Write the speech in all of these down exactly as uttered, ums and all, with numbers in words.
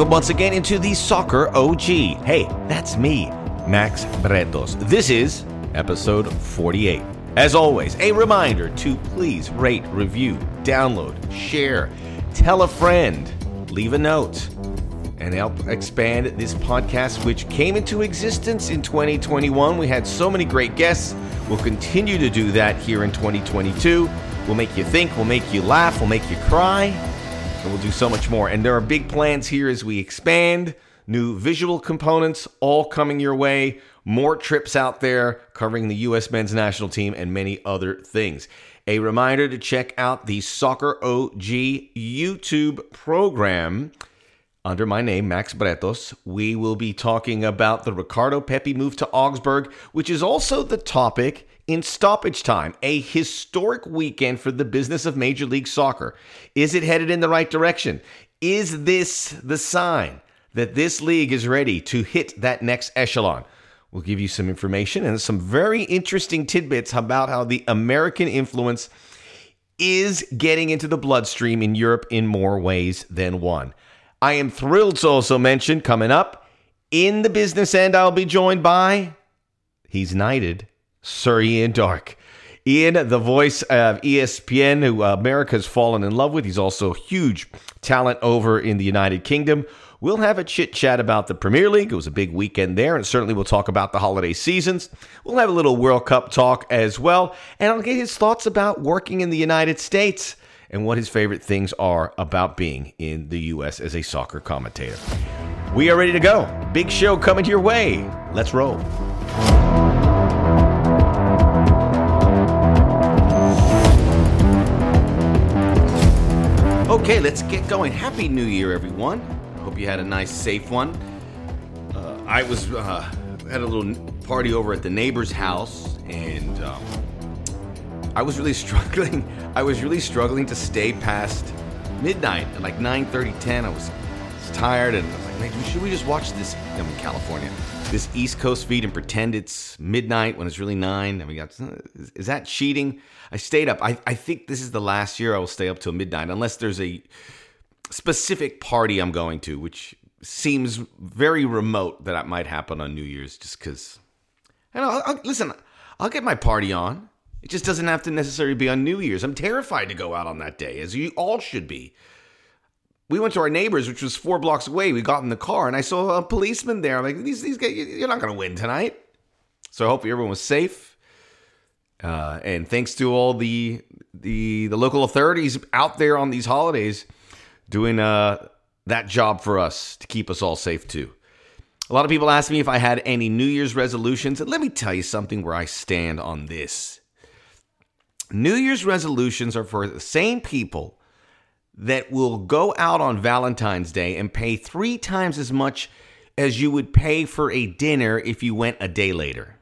welcome once again into the Soccer O G. Hey, that's me, Max Bretos. This is episode forty-eight. As always, a reminder to please rate, review, download, share, tell a friend, leave a note, and help expand this podcast, which came into existence in twenty twenty-one. We had so many great guests. We'll continue to do that here in twenty twenty-two. We'll make you think, we'll make you laugh, we'll make you cry. And we'll do so much more. And there are big plans here as we expand. New visual components all coming your way. More trips out there covering the U S men's national team and many other things. A reminder to check out the Soccer O G YouTube program under my name, Max Bretos. We will be talking about the Ricardo Pepi move to Augsburg, which is also the topic in stoppage time, a historic weekend for the business of Major League Soccer. Is it headed in the right direction? Is this the sign that this league is ready to hit that next echelon? We'll give you some information and some very interesting tidbits about how the American influence is getting into the bloodstream in Europe in more ways than one. I am thrilled to also mention, coming up, in the business end, I'll be joined by, he's knighted, Sir Ian Darke. Ian, the voice of E S P N, who America's fallen in love with. He's also a huge talent over in the United Kingdom. We'll have a chit-chat about the Premier League. It was a big weekend there, and certainly we'll talk about the holiday seasons. We'll have a little World Cup talk as well, and I'll get his thoughts about working in the United States and what his favorite things are about being in the U S as a soccer commentator. We are ready to go. Big show coming your way. Let's roll. Okay, let's get going. Happy New Year, everyone. Hope you had a nice, safe one. Uh, I was uh, at a little party over at the neighbor's house, and um, I was really struggling. I was really struggling to stay past midnight, at like nine thirty, ten. I was, I was tired, and I was like, "Man, should we just watch this?" I'm in California. This East Coast feed and pretend it's midnight when it's really nine. And we got, is, is that cheating? I stayed up. I, I think this is the last year I will stay up till midnight, unless there's a specific party I'm going to, which seems very remote that it might happen on New Year's, just because, I don't know, I'll, listen, I'll get my party on. It just doesn't have to necessarily be on New Year's. I'm terrified to go out on that day, as you all should be. We went to our neighbor's, which was four blocks away. We got in the car, and I saw a policeman there. I'm like, these these guys, you're not going to win tonight. So I hope everyone was safe. Uh, and thanks to all the, the the local authorities out there on these holidays, doing uh, that job for us to keep us all safe too. A lot of people ask me if I had any New Year's resolutions. And let me tell you something where I stand on this. New Year's resolutions are for the same people that will go out on Valentine's Day and pay three times as much as you would pay for a dinner if you went a day later.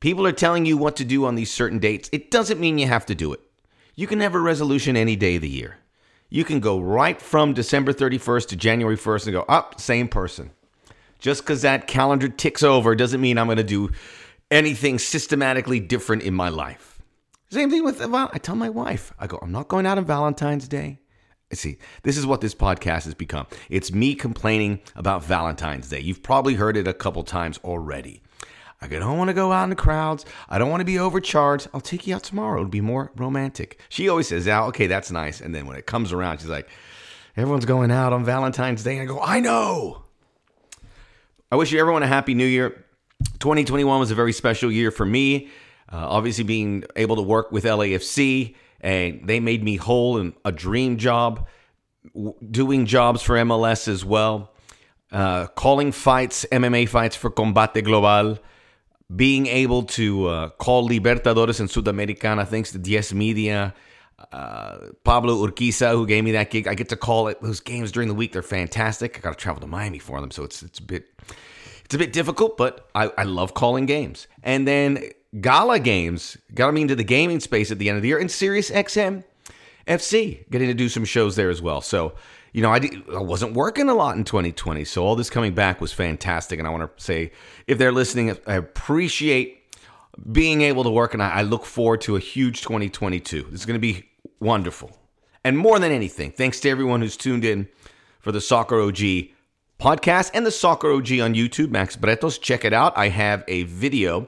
People are telling you what to do on these certain dates. It doesn't mean you have to do it. You can have a resolution any day of the year. You can go right from December thirty-first to January first and go, up, same person. Just because that calendar ticks over doesn't mean I'm going to do anything systematically different in my life. Same thing with, well, I tell my wife, I go, I'm not going out on Valentine's Day. See, this is what this podcast has become. It's me complaining about Valentine's Day. You've probably heard it a couple times already. I don't want to go out in the crowds. I don't want to be overcharged. I'll take you out tomorrow. It'll be more romantic. She always says, oh, okay, that's nice. And then when it comes around, she's like, everyone's going out on Valentine's Day. And I go, I know. I wish you everyone a happy new year. twenty twenty-one was a very special year for me. Uh, obviously being able to work with L A F C, and they made me whole in a dream job, w- doing jobs for M L S as well, uh, calling fights, M M A fights for Combate Global, being able to uh, call Libertadores and Sudamericana thanks to Diez Media, uh, Pablo Urquiza, who gave me that gig. I get to call it those games during the week. They're fantastic. I got to travel to Miami for them, so it's it's a bit it's a bit difficult, but I, I love calling games. And then gala games got me into the gaming space at the end of the year, and Sirius X M F C, getting to do some shows there as well. So, you know, I, did, I wasn't working a lot in twenty twenty, so all this coming back was fantastic. And I want to say, if they're listening, I appreciate being able to work, and I, I look forward to a huge twenty twenty-two. It's going to be wonderful. And more than anything, thanks to everyone who's tuned in for the Soccer O G podcast and the Soccer O G on YouTube, Max Bretos. Check it out. I have a video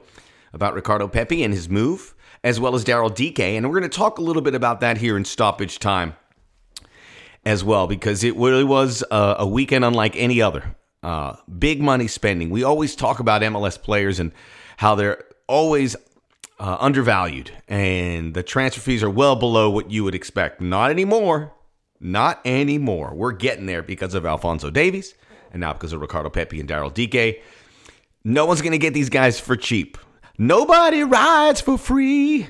about Ricardo Pepi and his move, as well as Daryl D K, and we're going to talk a little bit about that here in stoppage time as well, because it really was a, a weekend unlike any other. Uh, big money spending. We always talk about M L S players and how they're always uh, undervalued, and the transfer fees are well below what you would expect. Not anymore. Not anymore. We're getting there because of Alphonso Davies, and now because of Ricardo Pepi and Daryl D K. No one's going to get these guys for cheap. Nobody rides for free.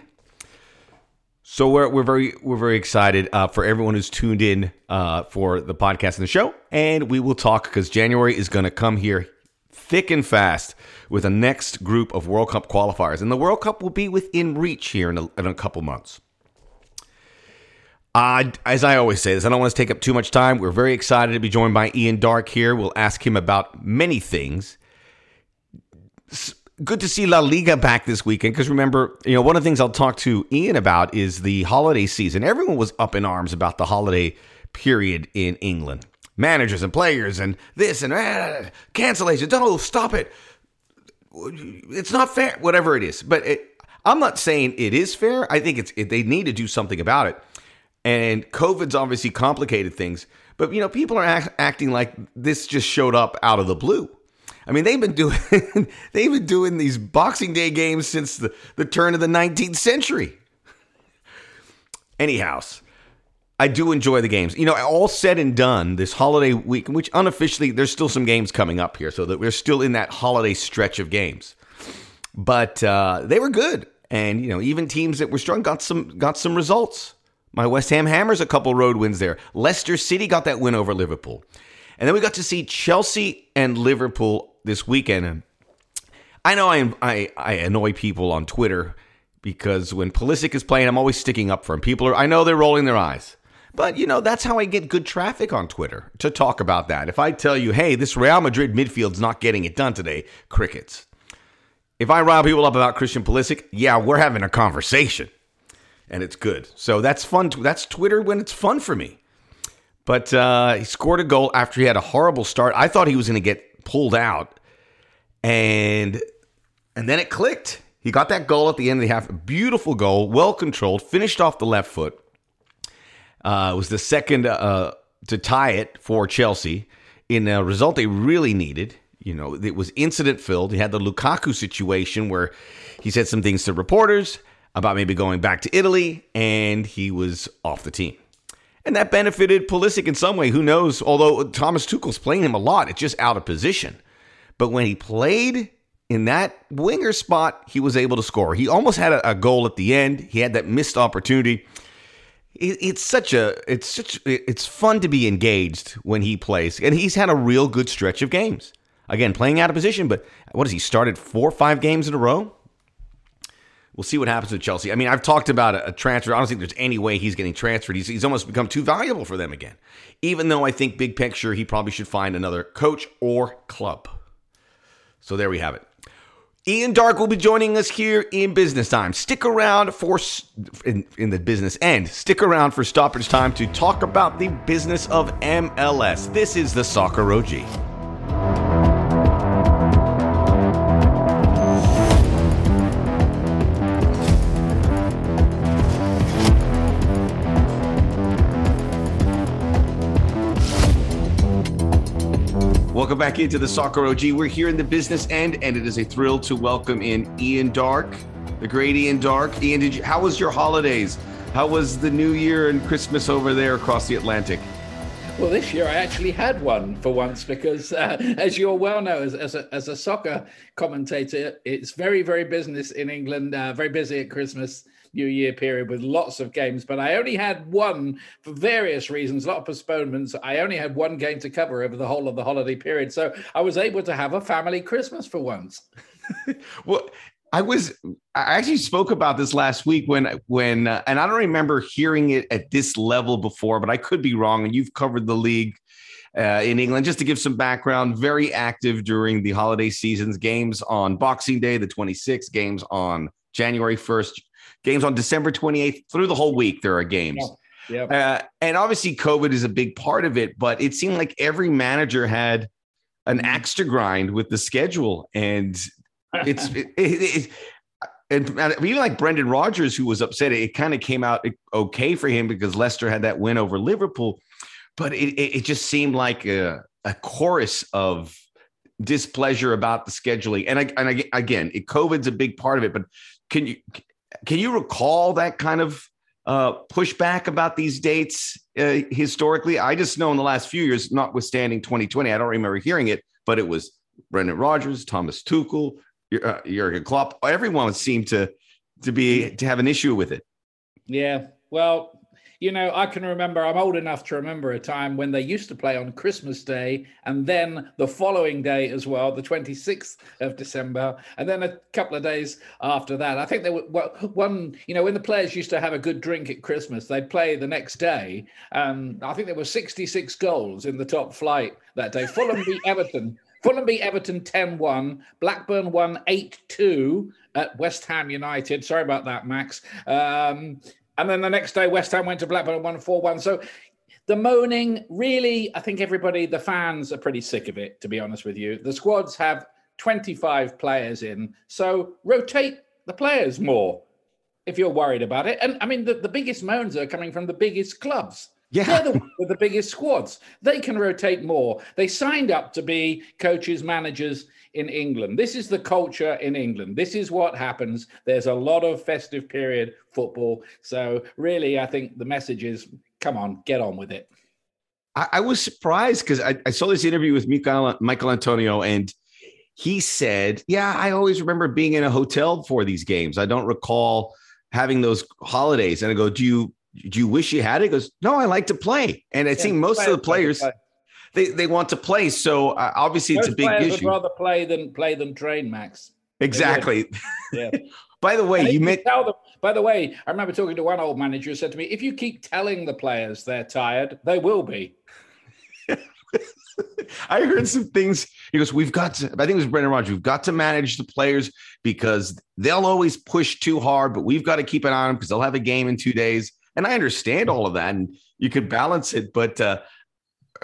So we're we're very we're very excited uh, for everyone who's tuned in uh, for the podcast and the show. And we will talk, because January is going to come here thick and fast with the next group of World Cup qualifiers. And the World Cup will be within reach here in a, in a couple months. Uh, as I always say this, I don't want to take up too much time. We're very excited to be joined by Ian Dark here. We'll ask him about many things. S- Good to see La Liga back this weekend, because remember, you know, one of the things I'll talk to Ian about is the holiday season. Everyone was up in arms about the holiday period in England. Managers and players and this and ah, cancellations. Oh, stop it. It's not fair, whatever it is. But it, I'm not saying it is fair. I think it's it, they need to do something about it. And COVID's obviously complicated things. But, you know, people are act, acting like this just showed up out of the blue. I mean, they've been doing they've been doing these Boxing Day games since the, the turn of the nineteenth century. Anyhow, I do enjoy the games. You know, all said and done, this holiday week, which unofficially, there's still some games coming up here, so that we're still in that holiday stretch of games. But uh, they were good, and you know, even teams that were strong got some got some results. My West Ham Hammers a couple road wins there. Leicester City got that win over Liverpool, and then we got to see Chelsea and Liverpool this weekend. I know I, I I annoy people on Twitter, because when Pulisic is playing, I'm always sticking up for him. People are, I know they're rolling their eyes. But, you know, that's how I get good traffic on Twitter, to talk about that. If I tell you, hey, this Real Madrid midfield's not getting it done today, crickets. If I rile people up about Christian Pulisic, yeah, we're having a conversation. And it's good. So that's fun. That's Twitter when it's fun for me. But uh, he scored a goal after he had a horrible start. I thought he was going to get pulled out. And and then it clicked. He got that goal at the end of the half. Beautiful goal, well controlled, finished off the left foot. Uh, it was the second uh, to tie it for Chelsea in a result they really needed. You know, it was incident filled. He had the Lukaku situation where he said some things to reporters about maybe going back to Italy, and he was off the team. And that benefited Pulisic in some way. Who knows? Although Thomas Tuchel's playing him a lot, it's just out of position. But when he played in that winger spot, he was able to score. He almost had a, a goal at the end. He had that missed opportunity. It, it's such a, it's such, it's fun to be engaged when he plays. And he's had a real good stretch of games. Again, playing out of position, but what has he started? Four or five games in a row? We'll see what happens with Chelsea. I mean, I've talked about a, a transfer. I don't think there's any way he's getting transferred. He's, he's almost become too valuable for them again. Even though I think big picture, he probably should find another coach or club. So there we have it. Ian Dark will be joining us here in business time. Stick around for, in, in the business end, stick around for stoppage time to talk about the business of M L S. This is the Soccer O G. Welcome back into the Soccer O G. We're here in the business end, and it is a thrill to welcome in Ian Dark, the great Ian Dark. Ian, did you, how was your holidays? How was the New Year and Christmas over there across the Atlantic? Well, this year I actually had one for once, because uh, as you all well know, as, as, a, as a soccer commentator, it's very, very business in England, uh, very busy at Christmas, New Year period with lots of games, but I only had one for various reasons, a lot of postponements. I only had one game to cover over the whole of the holiday period. So I was able to have a family Christmas for once. Well, I was, I actually spoke about this last week when, when, uh, and I don't remember hearing it at this level before, but I could be wrong. And you've covered the league uh, in England, just to give some background, very active during the holiday seasons, games on Boxing Day, the twenty-sixth, games on January first, games on December twenty-eighth, through the whole week, there are games. Yeah. Yep. Uh, and obviously COVID is a big part of it, but it seemed like every manager had an axe to grind with the schedule. And it's, it, it, it, and even like Brendan Rodgers, who was upset, it, it kind of came out okay for him because Leicester had that win over Liverpool, but it, it, it just seemed like a, a chorus of displeasure about the scheduling. And I, and I, again, it, COVID's a big part of it, but can you, can you recall that kind of uh, pushback about these dates uh, historically? I just know in the last few years, notwithstanding twenty twenty, I don't remember hearing it, but it was Brendan Rodgers, Thomas Tuchel, uh, Jurgen Klopp. Everyone seemed to, to be, to have an issue with it. Yeah. Well, you know, I can remember, I'm old enough to remember a time when they used to play on Christmas Day and then the following day as well, the twenty-sixth of December, and then a couple of days after that. I think they were one, you know, when the players used to have a good drink at Christmas, they'd play the next day. Um, I think there were sixty-six goals in the top flight that day. Fulham beat Everton. Fulham beat Everton ten one, Blackburn won eight two at West Ham United. Sorry about that, Max. Um, And then the next day, West Ham went to Blackburn and won four one. So the moaning, really, I think everybody, the fans are pretty sick of it, to be honest with you. The squads have twenty-five players in. So rotate the players more if you're worried about it. And I mean, the, the biggest moans are coming from the biggest clubs. Yeah. They're the ones with the biggest squads. They can rotate more. They signed up to be coaches, managers in England. This is the culture in England. This is what happens. There's a lot of festive period football. So really, I think the message is, come on, get on with it. I, I was surprised because I, I saw this interview with Michael, Michael Antonio, and he said, yeah, I always remember being in a hotel for these games. I don't recall having those holidays. And I go, do you do you wish you had it? He goes, no, I like to play. And I yeah, think most of the players, play. they, they want to play. So uh, obviously most it's a big issue. Most would rather play than play than train, Max. Exactly. Yeah. By the way, and you made. Them, by the way, I remember talking to one old manager who said to me, if you keep telling the players they're tired, they will be. I heard some things. He goes, we've got to, I think it was Brendan Rodgers, we've got to manage the players because they'll always push too hard, but we've got to keep an eye on them because they'll have a game in two days. And I understand all of that, and you could balance it. But uh,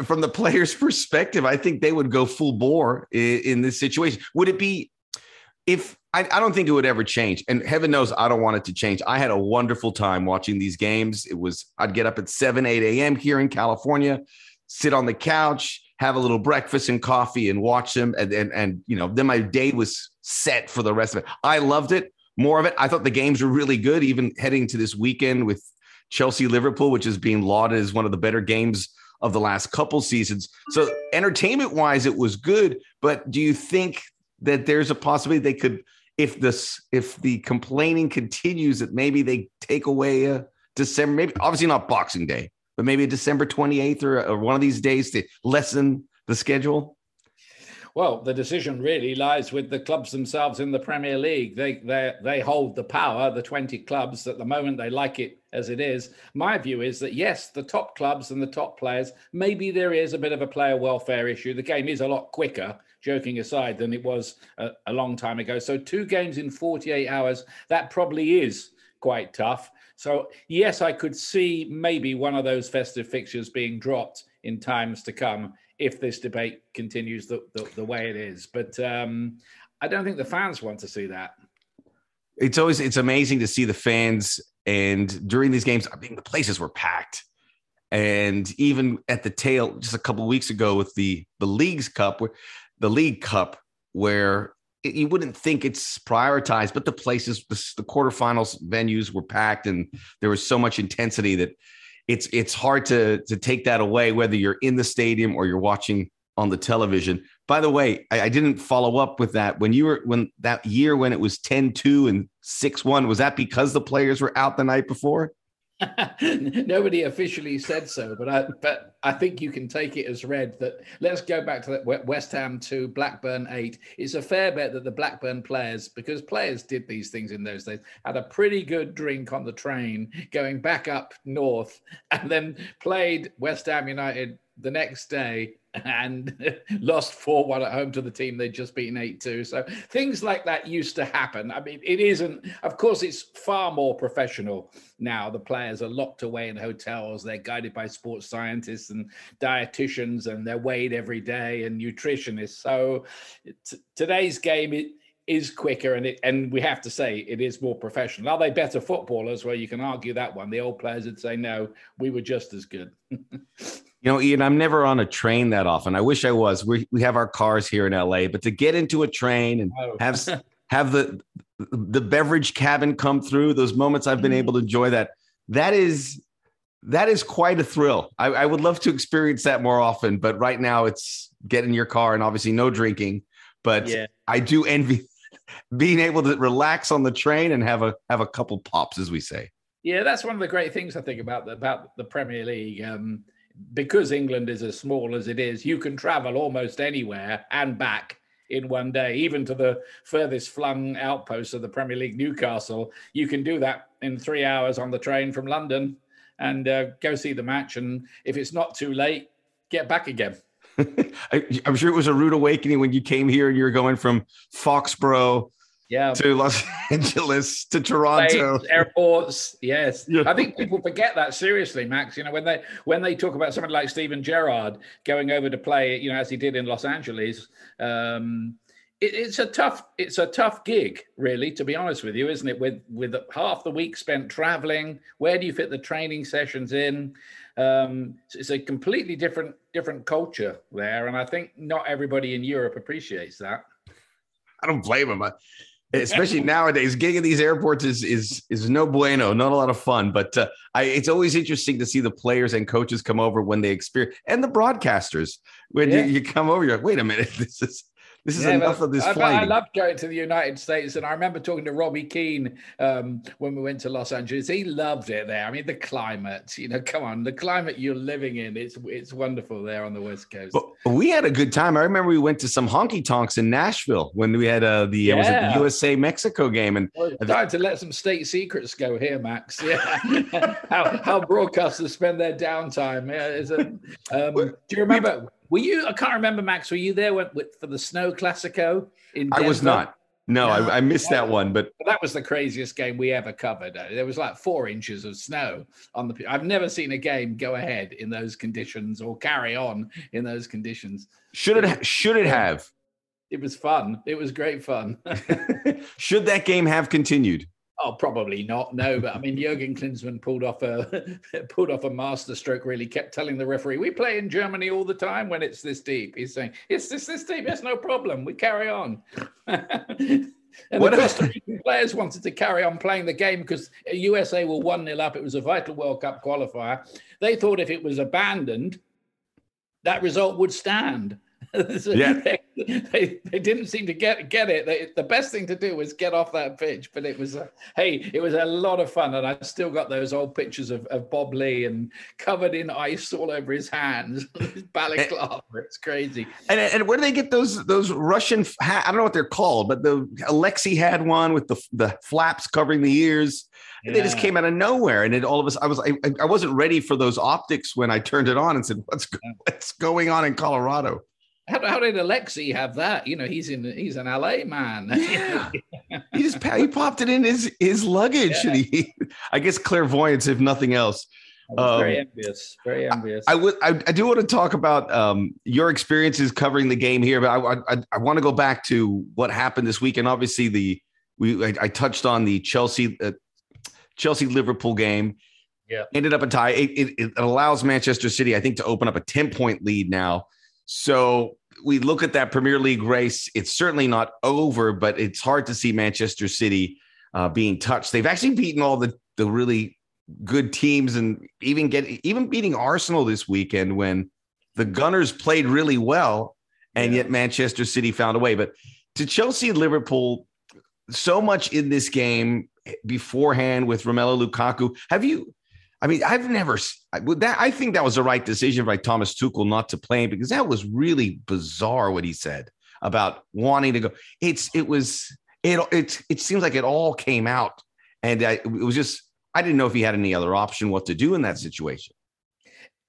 from the player's perspective, I think they would go full bore in, in this situation. Would it be if I, I don't think it would ever change? And heaven knows I don't want it to change. I had a wonderful time watching these games. It was I'd get up at seven, eight a.m. here in California, sit on the couch, have a little breakfast and coffee and watch them. And, and, and you know, then my day was set for the rest of it. I loved it. More of it. I thought the games were really good, even heading to this weekend with Chelsea Liverpool, which is being lauded as one of the better games of the last couple seasons. So entertainment wise, it was good. But do you think that there's a possibility they could, if this, if the complaining continues, that maybe they take away a December, maybe obviously not Boxing Day, but maybe a December twenty-eighth or, or one of these days to lessen the schedule? Well, the decision really lies with the clubs themselves in the Premier League. They they they hold the power, the twenty clubs. At the moment, they like it as it is. My view is that, yes, the top clubs and the top players, maybe there is a bit of a player welfare issue. The game is a lot quicker, joking aside, than it was a, a long time ago. So two games in forty-eight hours, that probably is quite tough. So, yes, I could see maybe one of those festive fixtures being dropped in times to come if this debate continues the, the, the way it is. But um, I don't think the fans want to see that. It's always, it's amazing to see the fans. And during these games, I mean, the places were packed. And even at the tail, just a couple of weeks ago with the, the League's Cup, where, the League Cup, where it, you wouldn't think it's prioritized, but the places, the, the quarterfinals venues were packed and there was so much intensity that It's it's hard to to take that away, whether you're in the stadium or you're watching on the television. By the way, I, I didn't follow up with that. When you were when that year when it was ten two and six one, was that because the players were out the night before? Nobody officially said so, but I but I think you can take it as read that. Let's go back to that West Ham two, Blackburn eight. It's a fair bet that the Blackburn players, because players did these things in those days, had a pretty good drink on the train going back up north, and then played West Ham United the next day and lost four one at home to the team they'd just beaten eight two. So things like that used to happen. I mean, it isn't, of course, it's far more professional now. The players are locked away in hotels. They're guided by sports scientists and dietitians, and they're weighed every day, and nutritionists. So t- today's game, it is quicker, and it, and we have to say it is more professional. Are they better footballers? Well, you can argue that one. The old players would say, no, we were just as good. You know, Ian, I'm never on a train that often. I wish I was. We we have our cars here in L A, but to get into a train and oh. have have the the beverage cabin come through, those moments I've been mm. able to enjoy, that that is that is quite a thrill. I, I would love to experience that more often, but right now it's get in your car and obviously no drinking. But yeah. I do envy being able to relax on the train and have a have a couple pops, as we say. Yeah, that's one of the great things I think about the, about the Premier League. Um, Because England is as small as it is, you can travel almost anywhere and back in one day, even to the furthest flung outposts of the Premier League, Newcastle. You can do that in three hours on the train from London and uh, go see the match. And if it's not too late, get back again. I, I'm sure it was a rude awakening when you came here and you were going from Foxborough yeah. to Los Angeles, to Toronto. States, airports, yes. Yeah. I think people forget that, seriously, Max. You know, when they when they talk about someone like Steven Gerrard going over to play, you know, as he did in Los Angeles, um, it, it's a tough it's a tough gig, really, to be honest with you, isn't it? With with half the week spent traveling, where do you fit the training sessions in? Um, it's a completely different different culture there, and I think not everybody in Europe appreciates that. I don't blame them. I- Especially nowadays, getting in these airports is is is no bueno, not a lot of fun. But uh, I, it's always interesting to see the players and coaches come over when they experience, and the broadcasters when yeah. you, you come over. You're like, wait a minute, this is this is yeah, enough of this. I, I loved going to the United States, and I remember talking to Robbie Keane um, when we went to Los Angeles. He loved it there. I mean, the climate, you know, come on, the climate you're living in, it's it's wonderful there on the West Coast. But we had a good time. I remember we went to some honky tonks in Nashville when we had uh, the, yeah. was it the U S A Mexico game, and well, it's time to let some state secrets go here, Max. Yeah, how how broadcasters spend their downtime. Yeah, is it? Um, do you remember? Were you? I can't remember, Max. Were you there when, with, for the Snow Classico in Denver? I was not. No, no I, I missed that one. But that was the craziest game we ever covered. There was like four inches of snow on the. I've never seen a game go ahead in those conditions or carry on in those conditions. Should it? it should it have? It was fun. It was great fun. Should that game have continued? Oh, probably not. No, but I mean, Jurgen Klinsmann pulled off a pulled off a masterstroke. Really, kept telling the referee, "We play in Germany all the time when it's this deep." He's saying, "It's this this deep. It's no problem. We carry on." And what the Costa Rican players wanted to carry on playing the game because U S A were one nil up. It was a vital World Cup qualifier. They thought if it was abandoned, that result would stand. So yeah. they, they, they didn't seem to get get it. They, the best thing to do was get off that pitch. But it was, a, hey, it was a lot of fun. And I've still got those old pictures of, of Bob Lee and covered in ice all over his hands. His balaclava. It's crazy. And, and where do they get those those Russian, I don't know what they're called, but the Alexei had one with the, the flaps covering the ears. Yeah. They just came out of nowhere. And it all of us, I, was, I, I wasn't ready for those optics when I turned it on and said, what's, yeah. what's going on in Colorado? How, how did Alexei have that? You know, he's in he's an L A man. Yeah. he just he popped it in his his luggage. Yeah. And he, I guess clairvoyance, if nothing else. Um, very envious. Very envious. I, I would. I, I do want to talk about um, your experiences covering the game here, but I I, I want to go back to what happened this week, and obviously the we I, I touched on the Chelsea uh, Chelsea Liverpool game. Yeah, ended up a tie. It, it, it allows Manchester City, I think, to open up a ten point lead now. So we look at that Premier League race. It's certainly not over, but it's hard to see Manchester City uh, being touched. They've actually beaten all the, the really good teams, and even get even beating Arsenal this weekend when the Gunners played really well, and yeah. yet Manchester City found a way. But to Chelsea and Liverpool, so much in this game beforehand with Romelu Lukaku. Have you... I mean, I've never that. I think that was the right decision by Thomas Tuchel not to play him, because that was really bizarre what he said about wanting to go. It's it was it it it seems like it all came out, and I, it was just I didn't know if he had any other option what to do in that situation.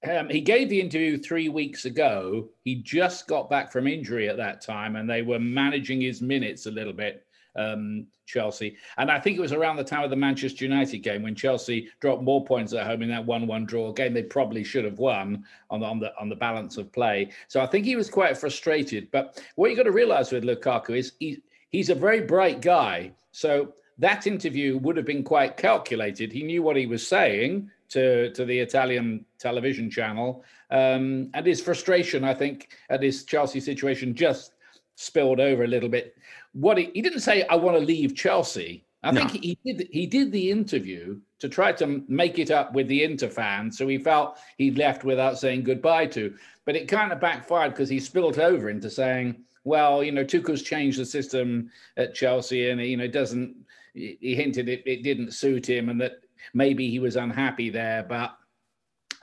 Um, he gave the interview three weeks ago. He just got back from injury at that time, and they were managing his minutes a little bit, um, Chelsea. And I think it was around the time of the Manchester United game when Chelsea dropped more points at home in that one one draw game. They probably should have won on the, on the, on the balance of play. So I think he was quite frustrated. But what you've got to realise with Lukaku is he, he's a very bright guy. So that interview would have been quite calculated. He knew what he was saying to, to the Italian television channel. Um, and his frustration, I think, at his Chelsea situation just spilled over a little bit. What he, he didn't say, I want to leave Chelsea. I no. think he did, he did the interview to try to make it up with the Inter fans, so he felt he'd left without saying goodbye to. But it kind of backfired because he spilled over into saying, well, you know, Tuchel's changed the system at Chelsea and, you know, doesn't, he hinted it, it didn't suit him and that maybe he was unhappy there, but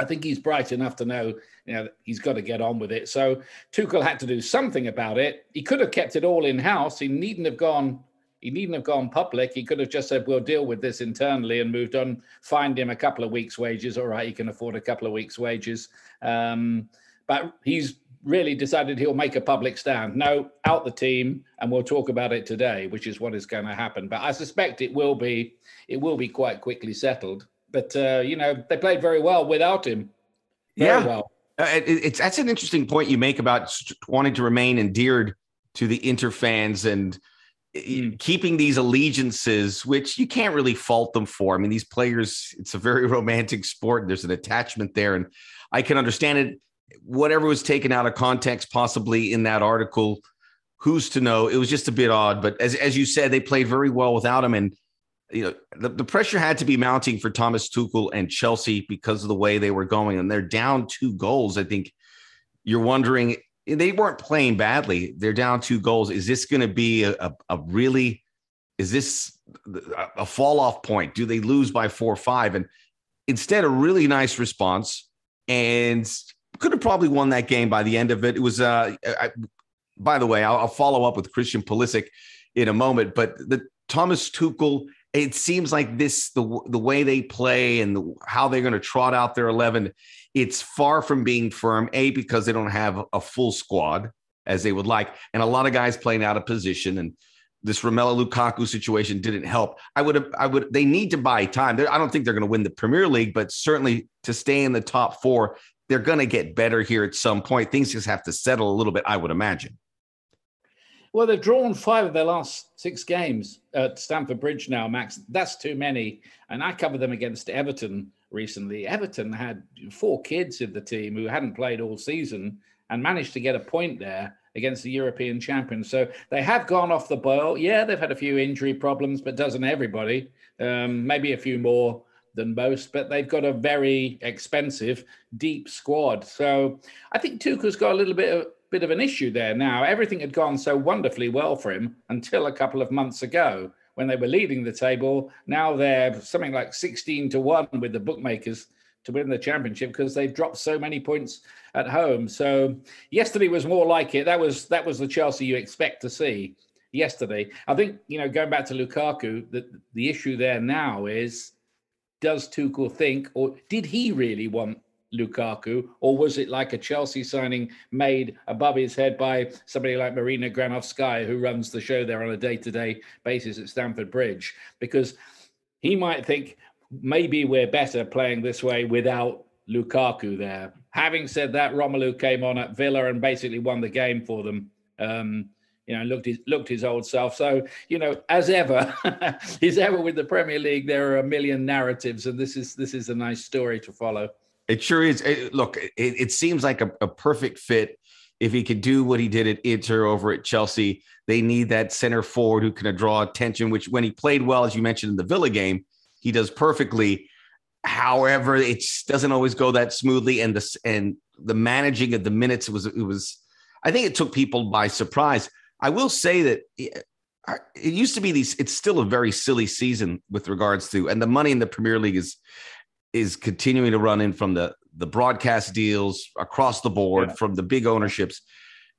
I think he's bright enough to know, you know, he's got to get on with it. So Tuchel had to do something about it. He could have kept it all in-house. He needn't have gone, he needn't have gone public. He could have just said, we'll deal with this internally and moved on, find him a couple of weeks' wages. All right, he can afford a couple of weeks' wages. Um, but he's really decided he'll make a public stand. No, out the team, and we'll talk about it today, which is what is going to happen. But I suspect it will be, it will be quite quickly settled. But, uh, you know, they played very well without him. Very yeah. well. Uh, it, it's, that's an interesting point you make about wanting to remain endeared to the Inter fans and mm. keeping these allegiances, which you can't really fault them for. I mean, these players, it's a very romantic sport. And there's an attachment there, and I can understand it. Whatever was taken out of context, possibly in that article, who's to know? It was just a bit odd. But as as you said, they played very well without him. And, you know, the, the pressure had to be mounting for Thomas Tuchel and Chelsea because of the way they were going. And they're down two goals. I think you're wondering, they weren't playing badly. They're down two goals. Is this going to be a, a, a really, is this a fall off point? Do they lose by four or five? And instead, a really nice response. And could have probably won that game by the end of it. It was, uh, I, by the way, I'll, I'll follow up with Christian Pulisic in a moment, but the Thomas Tuchel, it seems like this, the the way they play and the, how they're going to trot out their eleven, it's far from being firm, A, because they don't have a full squad as they would like, and a lot of guys playing out of position, and this Romelu Lukaku situation didn't help. I would have, I would, they need to buy time. They're, I don't think they're going to win the Premier League, but certainly to stay in the top four, they're going to get better here at some point. Things just have to settle a little bit, I would imagine. Well, they've drawn five of their last six games at Stamford Bridge now, Max. That's too many. And I covered them against Everton recently. Everton had four kids in the team who hadn't played all season and managed to get a point there against the European champions. So they have gone off the boil. Yeah, they've had a few injury problems, but doesn't everybody? Um, maybe a few more than most, but they've got a very expensive, deep squad. So I think Tuchel's got a little bit of, bit of an issue there now. Everything had gone so wonderfully well for him until a couple of months ago when they were leading the table. Now they're something like sixteen to one with the bookmakers to win the championship because they've dropped so many points at home. So yesterday was more like it. That was that was the Chelsea you expect to see yesterday. I think, you know, going back to Lukaku, the, the issue there now is, does Tuchel think, or did he really want Lukaku, or was it like a Chelsea signing made above his head by somebody like Marina Granovskaya, who runs the show there on a day-to-day basis at Stamford Bridge? Because he might think, maybe we're better playing this way without Lukaku there. Having said that, Romelu came on at Villa and basically won the game for them. Um, You know, looked his, looked his old self. So, you know, as ever, as ever with the Premier League, there are a million narratives, and this is this is a nice story to follow. It sure is. It, look, it, it seems like a, a perfect fit. If he could do what he did at Inter over at Chelsea, they need that center forward who can draw attention, which when he played well, as you mentioned in the Villa game, he does perfectly. However, it doesn't always go that smoothly, and the, and the managing of the minutes was, it was, I think it took people by surprise. I will say that it used to be these, it's still a very silly season with regards to, and the money in the Premier League is, is continuing to run in from the, the broadcast deals across the board, yeah. from the big ownerships.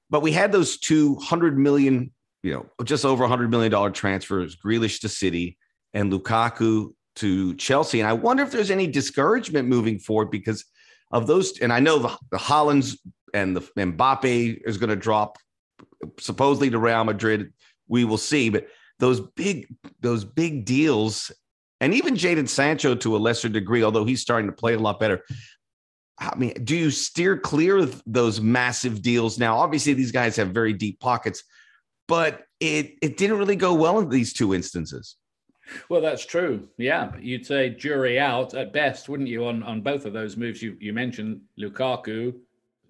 But we had those two hundred million, you know, just over one hundred million dollars transfers, Grealish to City and Lukaku to Chelsea. And I wonder if there's any discouragement moving forward because of those. And I know the, the Haalands and the Mbappe is going to drop supposedly to Real Madrid. We will see. But those big, those big deals, and even Jadon Sancho to a lesser degree, although he's starting to play a lot better. I mean, do you steer clear of those massive deals now? Obviously, these guys have very deep pockets, but it it didn't really go well in these two instances. Well, that's true. Yeah, you'd say jury out at best, wouldn't you, on, on both of those moves you, you mentioned? Lukaku,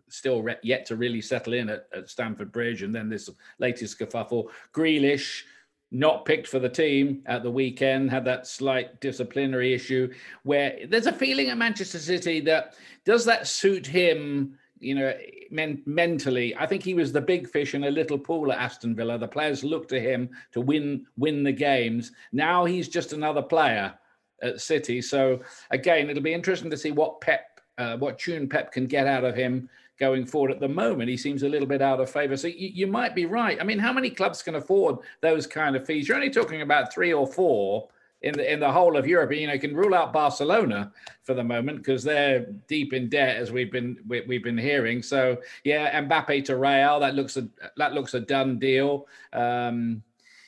still re- yet to really settle in at, at Stamford Bridge, and then this latest kerfuffle. Grealish, not picked for the team at the weekend, had that slight disciplinary issue where there's a feeling at Manchester City that does that suit him, you know, men- mentally. I think he was the big fish in a little pool at Aston Villa. The players looked to him to win, win the games. Now he's just another player at City. So again, it'll be interesting to see what Pep, uh, what tune Pep can get out of him going forward. At the moment, he seems a little bit out of favor. So you, you might be right. I mean, how many clubs can afford those kind of fees? You're only talking about three or four in the in the whole of Europe. You know, you can rule out Barcelona for the moment because they're deep in debt, as we've been we, we've been hearing. So yeah, Mbappe to Real, that looks a that looks a done deal. Um,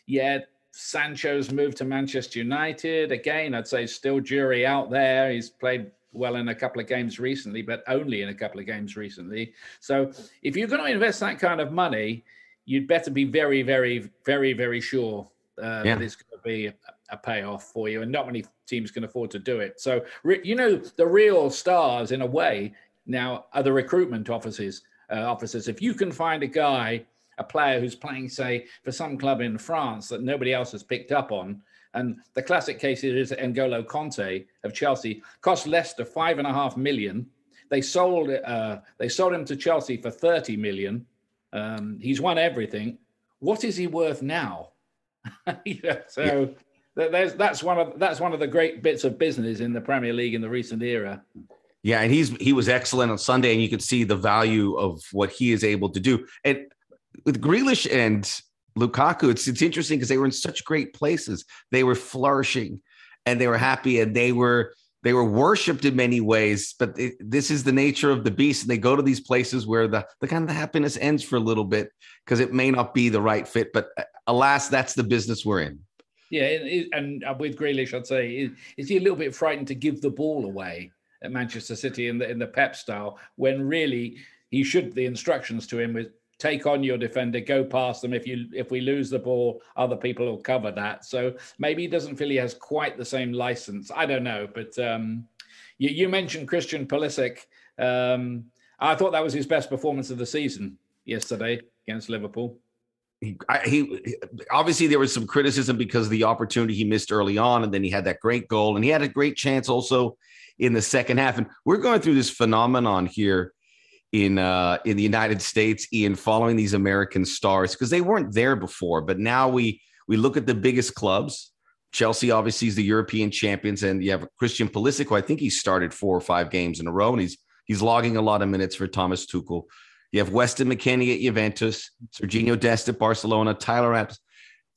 yeah, Sancho's move to Manchester United again. I'd say still jury out there. He's played well in a couple of games recently, but only in a couple of games recently. So if you're going to invest that kind of money, you'd better be very, very, very, very sure uh, yeah. that it's going to be a payoff for you. And not many teams can afford to do it. So, you know, the real stars in a way now are the recruitment offices. Uh, offices. If you can find a guy, a player who's playing, say, for some club in France that nobody else has picked up on, and the classic case is N'Golo Conte of Chelsea. Cost Leicester five and a half million. They sold uh, they sold him to Chelsea for thirty million. Um, he's won everything. What is he worth now? you know, so yeah. there's, that's one of that's one of the great bits of business in the Premier League in the recent era. Yeah, and he's he was excellent on Sunday, and you could see the value of what he is able to do. And with Grealish and Lukaku, it's it's interesting because they were in such great places. They were flourishing, and they were happy, and they were they were worshipped in many ways. But it, this is the nature of the beast, and they go to these places where the the kind of the happiness ends for a little bit because it may not be the right fit. But alas, that's the business we're in. Yeah, it, and with Grealish, I'd say is he a little bit frightened to give the ball away at Manchester City in the in the Pep style when really he should. The instructions to him was, take on your defender, go past them. If you if we lose the ball, other people will cover that. So maybe he doesn't feel he has quite the same license. I don't know. But um, you, you mentioned Christian Pulisic. Um, I thought that was his best performance of the season yesterday against Liverpool. He, I, he obviously there was some criticism because of the opportunity he missed early on, and then he had that great goal, and he had a great chance also in the second half. And we're going through this phenomenon here in uh, in the United States, Ian, following these American stars, because they weren't there before. But now we we look at the biggest clubs. Chelsea obviously is the European champions, and you have Christian Pulisic, who I think he started four or five games in a row, and he's he's logging a lot of minutes for Thomas Tuchel. You have Weston McKennie at Juventus, Serginho Dest at Barcelona, Tyler Adams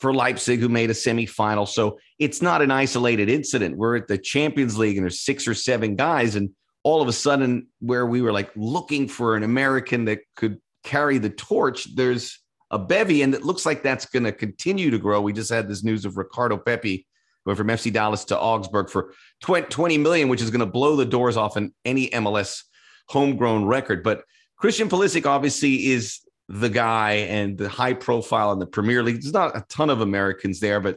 for Leipzig, who made a semifinal. So it's not an isolated incident. We're at the Champions League, and there's six or seven guys, and all of a sudden, where we were like looking for an American that could carry the torch, there's a bevy, and it looks like that's going to continue to grow. We just had this news of Ricardo Pepi going from F C Dallas to Augsburg for twenty million, which is going to blow the doors off in any M L S homegrown record. But Christian Pulisic obviously is the guy and the high profile in the Premier League. There's not a ton of Americans there, but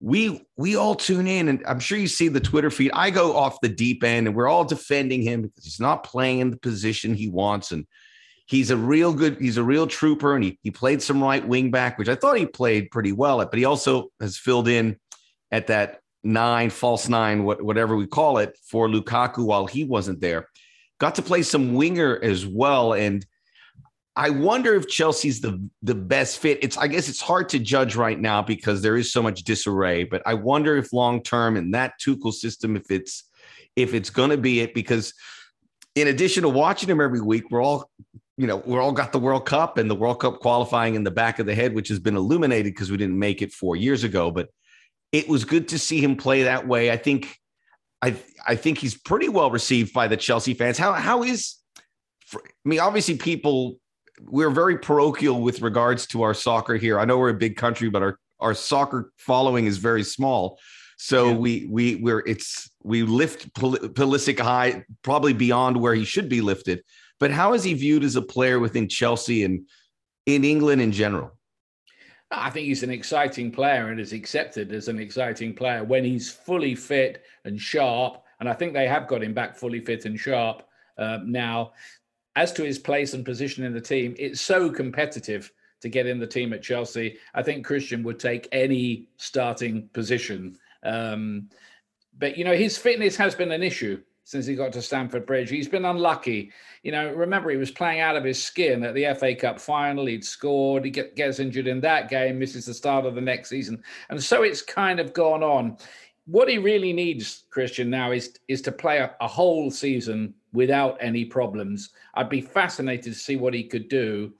We we all tune in, and I'm sure you see the Twitter feed. I go off the deep end, and we're all defending him because he's not playing in the position he wants, and he's a real good, he's a real trooper, and he he played some right wing back, which I thought he played pretty well at, but he also has filled in at that nine, false nine, what, whatever we call it, for Lukaku while he wasn't there. Got to play some winger as well, and I wonder if Chelsea's the, the best fit. It's I guess it's hard to judge right now because there is so much disarray, but I wonder if long-term in that Tuchel system, if it's if it's going to be it, because in addition to watching him every week, we're all, you know, we're all got the World Cup and the World Cup qualifying in the back of the head, which has been illuminated because we didn't make it four years ago, but it was good to see him play that way. I think I I think he's pretty well received by the Chelsea fans. How how is? I mean, obviously, people, we're very parochial with regards to our soccer here. I know we're a big country, but our, our soccer following is very small. So yeah. we we we're it's we lift Pul- Pulisic high, probably beyond where he should be lifted. But how is he viewed as a player within Chelsea and in England in general? I think he's an exciting player and is accepted as an exciting player when he's fully fit and sharp. And I think they have got him back fully fit and sharp uh, now. As to his place and position in the team, it's so competitive to get in the team at Chelsea. I think Christian would take any starting position. Um, but, you know, his fitness has been an issue since he got to Stamford Bridge. He's been unlucky. You know, remember, he was playing out of his skin at the F A Cup final. He'd scored. He get, gets injured in that game, misses the start of the next season. And so it's kind of gone on. What he really needs, Christian, now is, is to play a, a whole season without any problems. I'd be fascinated to see what he could do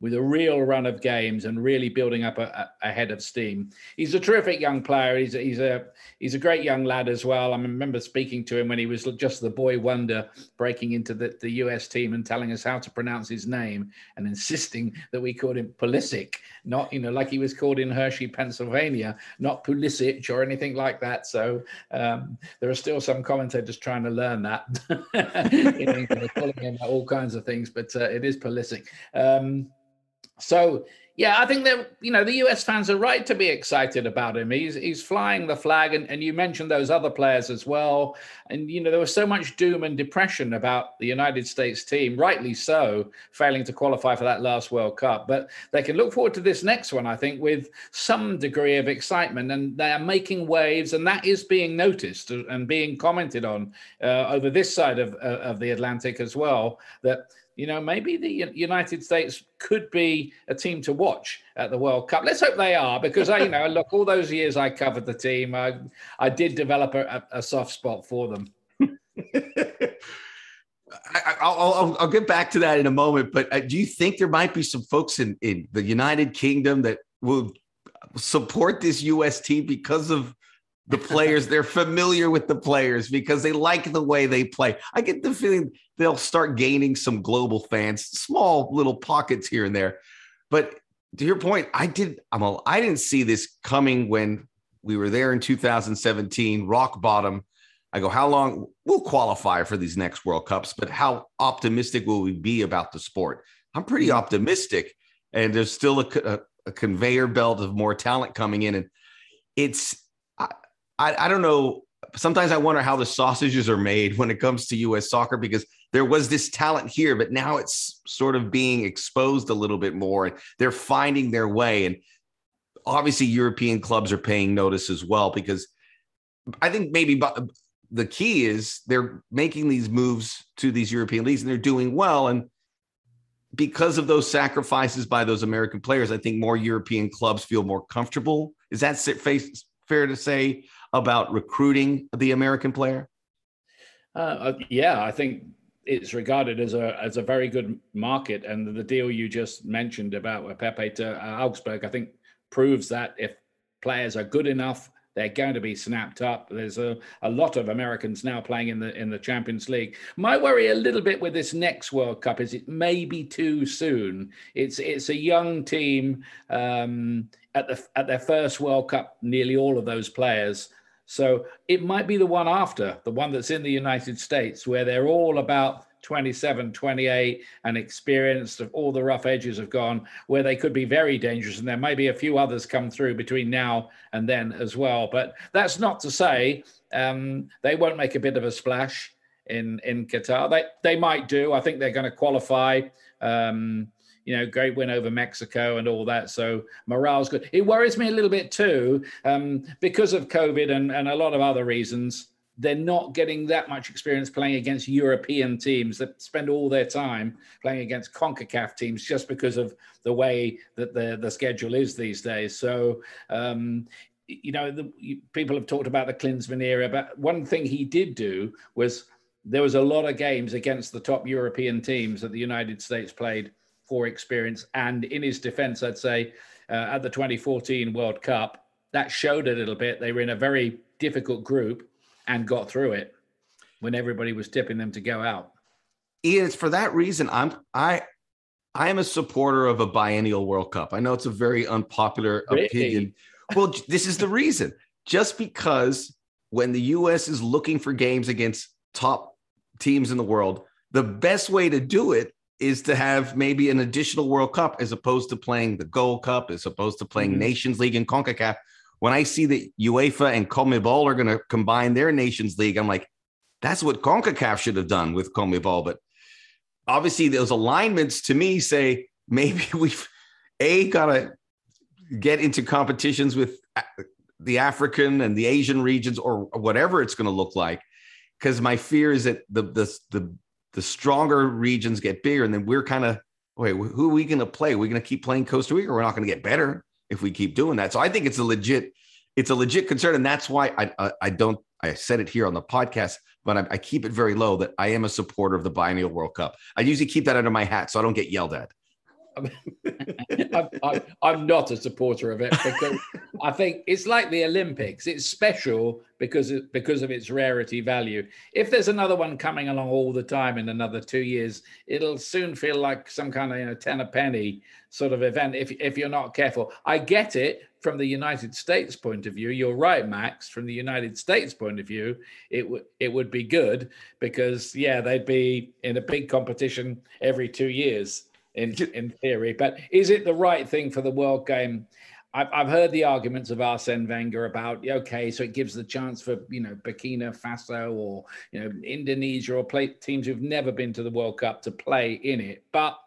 with a real run of games and really building up a, a head of steam. He's a terrific young player. He's a, he's a he's a great young lad as well. I remember speaking to him when he was just the boy wonder, breaking into the, the U S team and telling us how to pronounce his name and insisting that we called him Pulisic, not, you know, like he was called in Hershey, Pennsylvania, not Pulisic or anything like that. So um, there are still some commentators trying to learn that. You know, they're calling him all kinds of things, but uh, it is Pulisic. Um, So, yeah, I think that, you know, the U S fans are right to be excited about him. He's he's flying the flag. And, and you mentioned those other players as well. And, you know, there was so much doom and depression about the United States team, rightly so, failing to qualify for that last World Cup. But they can look forward to this next one, I think, with some degree of excitement. And they are making waves. And that is being noticed and being commented on uh, over this side of, uh, of the Atlantic as well, that, you know, maybe the United States could be a team to watch at the World Cup. Let's hope they are, because, I, you know, look, all those years I covered the team, I, I did develop a, a soft spot for them. I, I'll, I'll, I'll get back to that in a moment, but do you think there might be some folks in, in the United Kingdom that will support this U S team because of the players? They're familiar with the players because they like the way they play. I get the feeling they'll start gaining some global fans, small little pockets here and there. But to your point, I did. I'm a, I didn't see this coming when we were there in two thousand seventeen, rock bottom. I go, how long we'll qualify for these next World Cups, but how optimistic will we be about the sport? I'm pretty optimistic. And there's still a, a, a conveyor belt of more talent coming in. And it's, I, I don't know. Sometimes I wonder how the sausages are made when it comes to U S soccer, because there was this talent here, but now it's sort of being exposed a little bit more. And they're finding their way. And obviously European clubs are paying notice as well, because I think maybe the key is they're making these moves to these European leagues and they're doing well. And because of those sacrifices by those American players, I think more European clubs feel more comfortable. Is that fair to say about recruiting the American player? Uh, yeah, I think it's regarded as a as a very good market, and the deal you just mentioned about Pepe to Augsburg, I think, proves that if players are good enough, they're going to be snapped up. There's a, a lot of Americans now playing in the in the Champions League. My worry a little bit with this next World Cup is it may be too soon. It's it's a young team um, at the at their first World Cup. Nearly all of those players. So it might be the one after, the one that's in the United States, where they're all about twenty-seven, twenty-eight and experienced, of all the rough edges have gone, where they could be very dangerous. And there may be a few others come through between now and then as well. But that's not to say um, they won't make a bit of a splash in, in Qatar. They, they might do. I think they're going to qualify. Um, you know, great win over Mexico and all that. So morale's good. It worries me a little bit too, um, because of COVID and, and a lot of other reasons, they're not getting that much experience playing against European teams that spend all their time playing against CONCACAF teams, just because of the way that the, the schedule is these days. So, um, you know, the, you, people have talked about the Klinsmann era, but one thing he did do was there was a lot of games against the top European teams that the United States played for experience. And in his defense, I'd say uh, at the twenty fourteen World Cup, that showed a little bit. They were in a very difficult group and got through it when everybody was tipping them to go out. Ian, it's for that reason I'm I I am a supporter of a biennial World Cup. I know it's a very unpopular really? opinion. Well, this is the reason. Just because when the U S is looking for games against top teams in the world, the best way to do it is to have maybe an additional World Cup as opposed to playing the Gold Cup, as opposed to playing mm-hmm. Nations League and CONCACAF. When I see that UEFA and CONMEBOL are going to combine their Nations League, I'm like, that's what CONCACAF should have done with CONMEBOL. But obviously those alignments to me say maybe we've A, got to get into competitions with the African and the Asian regions or whatever it's going to look like. Because my fear is that the the the the stronger regions get bigger, and then we're kind of, wait, who are we going to play? We're going to keep playing Costa Rica. We're not going to get better if we keep doing that. So I think it's a legit, it's a legit concern, and that's why I I, I don't I said it here on the podcast, but I, I keep it very low that I am a supporter of the biennial World Cup. I usually keep that under my hat so I don't get yelled at. I'm, I'm, I'm not a supporter of it because I think it's like the Olympics. It's special because of, because of its rarity value. If there's another one coming along all the time in another two years, it'll soon feel like some kind of, you know, ten a penny sort of event if if you're not careful. I get it from the United States point of view. You're right, Max. From the United States point of view, it w- it would be good because, yeah, they'd be in a big competition every two years. In, in theory, but is it the right thing for the world game? I've, I've heard the arguments of Arsene Wenger about, okay, so it gives the chance for, you know, Burkina Faso or, you know, Indonesia or play teams who've never been to the World Cup to play in it. But,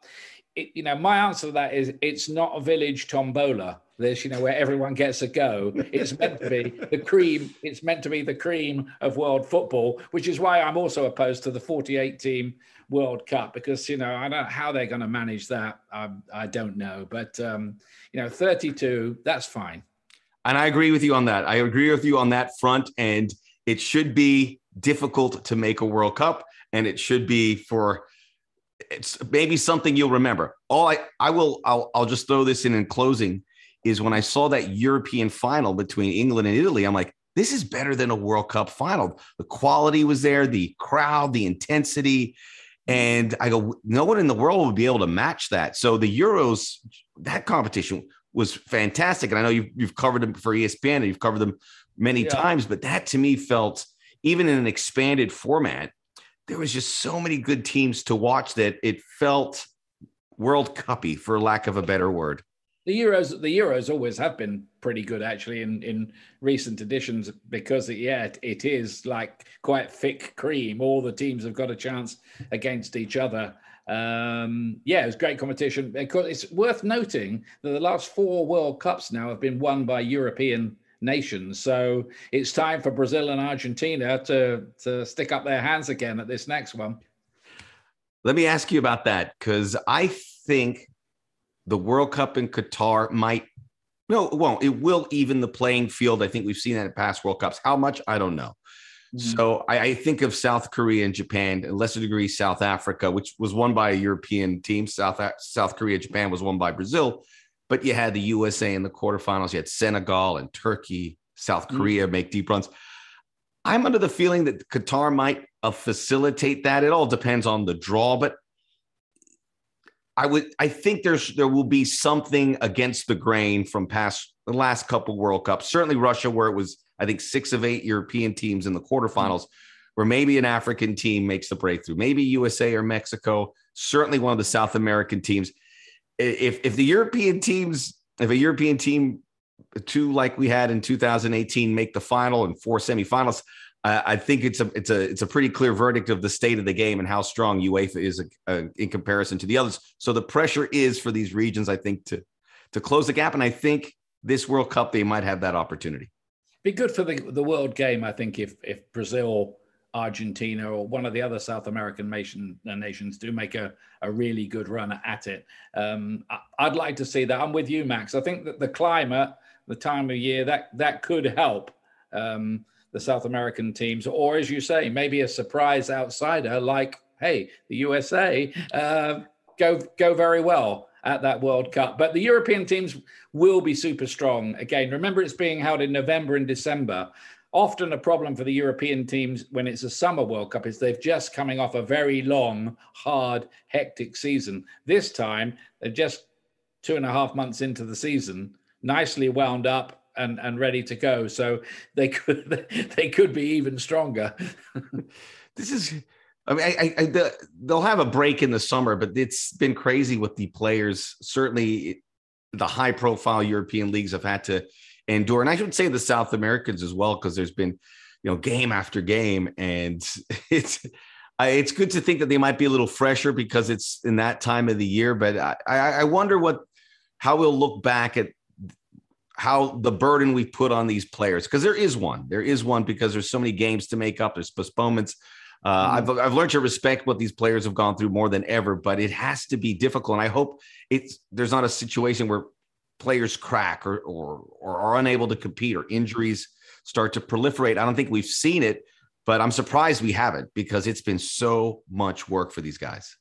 it, you know, my answer to that is it's not a village tombola, this, you know, where everyone gets a go. It's meant to be the cream. It's meant to be the cream of world football, which is why I'm also opposed to the forty-eight team World Cup, because, you know, I don't know how they're going to manage that. I, I don't know. But, um, you know, thirty-two, that's fine. And I agree with you on that. I agree with you on that front. And it should be difficult to make a World Cup. And it should be for, it's maybe something you'll remember. All I, I will, I'll, I'll just throw this in in closing is when I saw that European final between England and Italy, I'm like, this is better than a World Cup final. The quality was there, the crowd, the intensity. And I go, no one in the world would be able to match that. So the Euros, that competition was fantastic. And I know you've, you've covered them for E S P N and you've covered them many yeah. times, but that to me felt, even in an expanded format, there was just so many good teams to watch that it felt World Cup-y, for lack of a better word. The Euros, the Euros always have been pretty good, actually, in, in recent editions because, it, yeah, it, it is like quite thick cream. All the teams have got a chance against each other. Um, yeah, it was great competition. It's worth noting that the last four World Cups now have been won by European nations. So it's time for Brazil and Argentina to, to stick up their hands again at this next one. Let me ask you about that, because I think the World Cup in Qatar might, no, it won't. It will even the playing field. I think we've seen that in past World Cups. How much? I don't know. Mm. So I, I think of South Korea and Japan, and lesser degree South Africa, which was won by a European team. South, South Korea, Japan was won by Brazil. But you had the U S A in the quarterfinals. You had Senegal and Turkey, South Korea mm. make deep runs. I'm under the feeling that Qatar might uh, facilitate that. It all depends on the draw, but I would. I think there's there will be something against the grain from past the last couple World Cups. Certainly Russia, where it was, I think, six of eight European teams in the quarterfinals, where maybe an African team makes the breakthrough. Maybe U S A or Mexico. Certainly one of the South American teams. If if the European teams, if a European team, two like we had in two thousand eighteen, make the final and four semifinals, uh, I think it's a it's a it's a pretty clear verdict of the state of the game and how strong UEFA is a, a, in comparison to the others. So the pressure is for these regions, I think, to to close the gap. And I think this World Cup, they might have that opportunity. Be good for the, the world game, I think, if if Brazil, Argentina, or one of the other South American nation, nations do make a, a really good run at it. Um, I, I'd like to see that. I'm with you, Max. I think that the climate, the time of year, that that could help. Um, the South American teams, or as you say, maybe a surprise outsider like, hey, the U S A uh, go go very well at that World Cup. But the European teams will be super strong. Again, remember it's being held in November and December. often a problem for the European teams when it's a summer World Cup is they've just coming off a very long, hard, hectic season. This time, they're just two and a half months into the season, nicely wound up and, and ready to go. So they could they could be even stronger. This is, I mean, I, I, the, they'll have a break in the summer, but it's been crazy with the players. Certainly the high-profile European leagues have had to endure. And I should say the South Americans as well, because there's been, you know, game after game. And it's it's good to think that they might be a little fresher because it's in that time of the year. But I, I wonder what how we'll look back at how the burden we put on these players, because there is one. There is one because there's so many games to make up. There's postponements. Uh, mm-hmm. I've I've learned to respect what these players have gone through more than ever, but it has to be difficult. And I hope it's there's not a situation where players crack or or or are unable to compete or injuries start to proliferate. I don't think we've seen it, but I'm surprised we haven't because it's been so much work for these guys.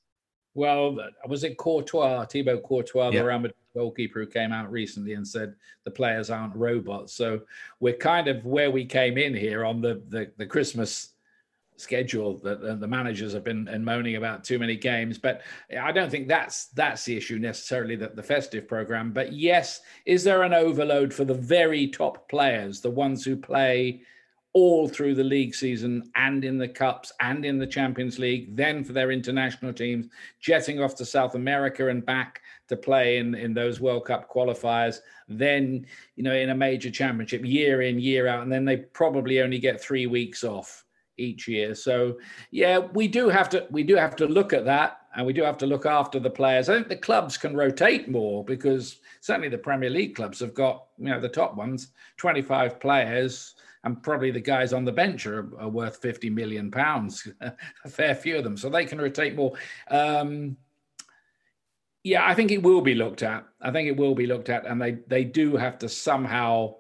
Well, was it Courtois, Thibaut Courtois, yeah. the Real Madrid goalkeeper who came out recently and said the players aren't robots? So we're kind of where we came in here on the the, the Christmas schedule that the managers have been and moaning about too many games, but I don't think that's that's the issue necessarily, that the festive program. But yes, is there an overload for the very top players, the ones who play all through the league season and in the cups and in the Champions League, then for their international teams, jetting off to South America and back to play in, in those World Cup qualifiers, then, you know, in a major championship year in, year out, and then they probably only get three weeks off each year. So yeah, we do have to we do have to look at that, and we do have to look after the players. I think the clubs can rotate more, because certainly the Premier League clubs have got, you know, the top ones, twenty-five players, and probably the guys on the bench are, are worth fifty million pounds, a fair few of them, so they can rotate more. Um, yeah, I think it will be looked at. I think it will be looked at, and they they do have to somehow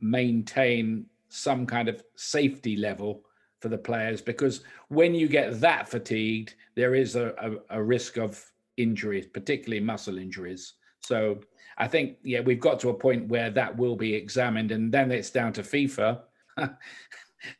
maintain some kind of safety level for the players, because when you get that fatigued, there is a, a, a risk of injuries, particularly muscle injuries. So I think, yeah, we've got to a point where that will be examined, and then it's down to FIFA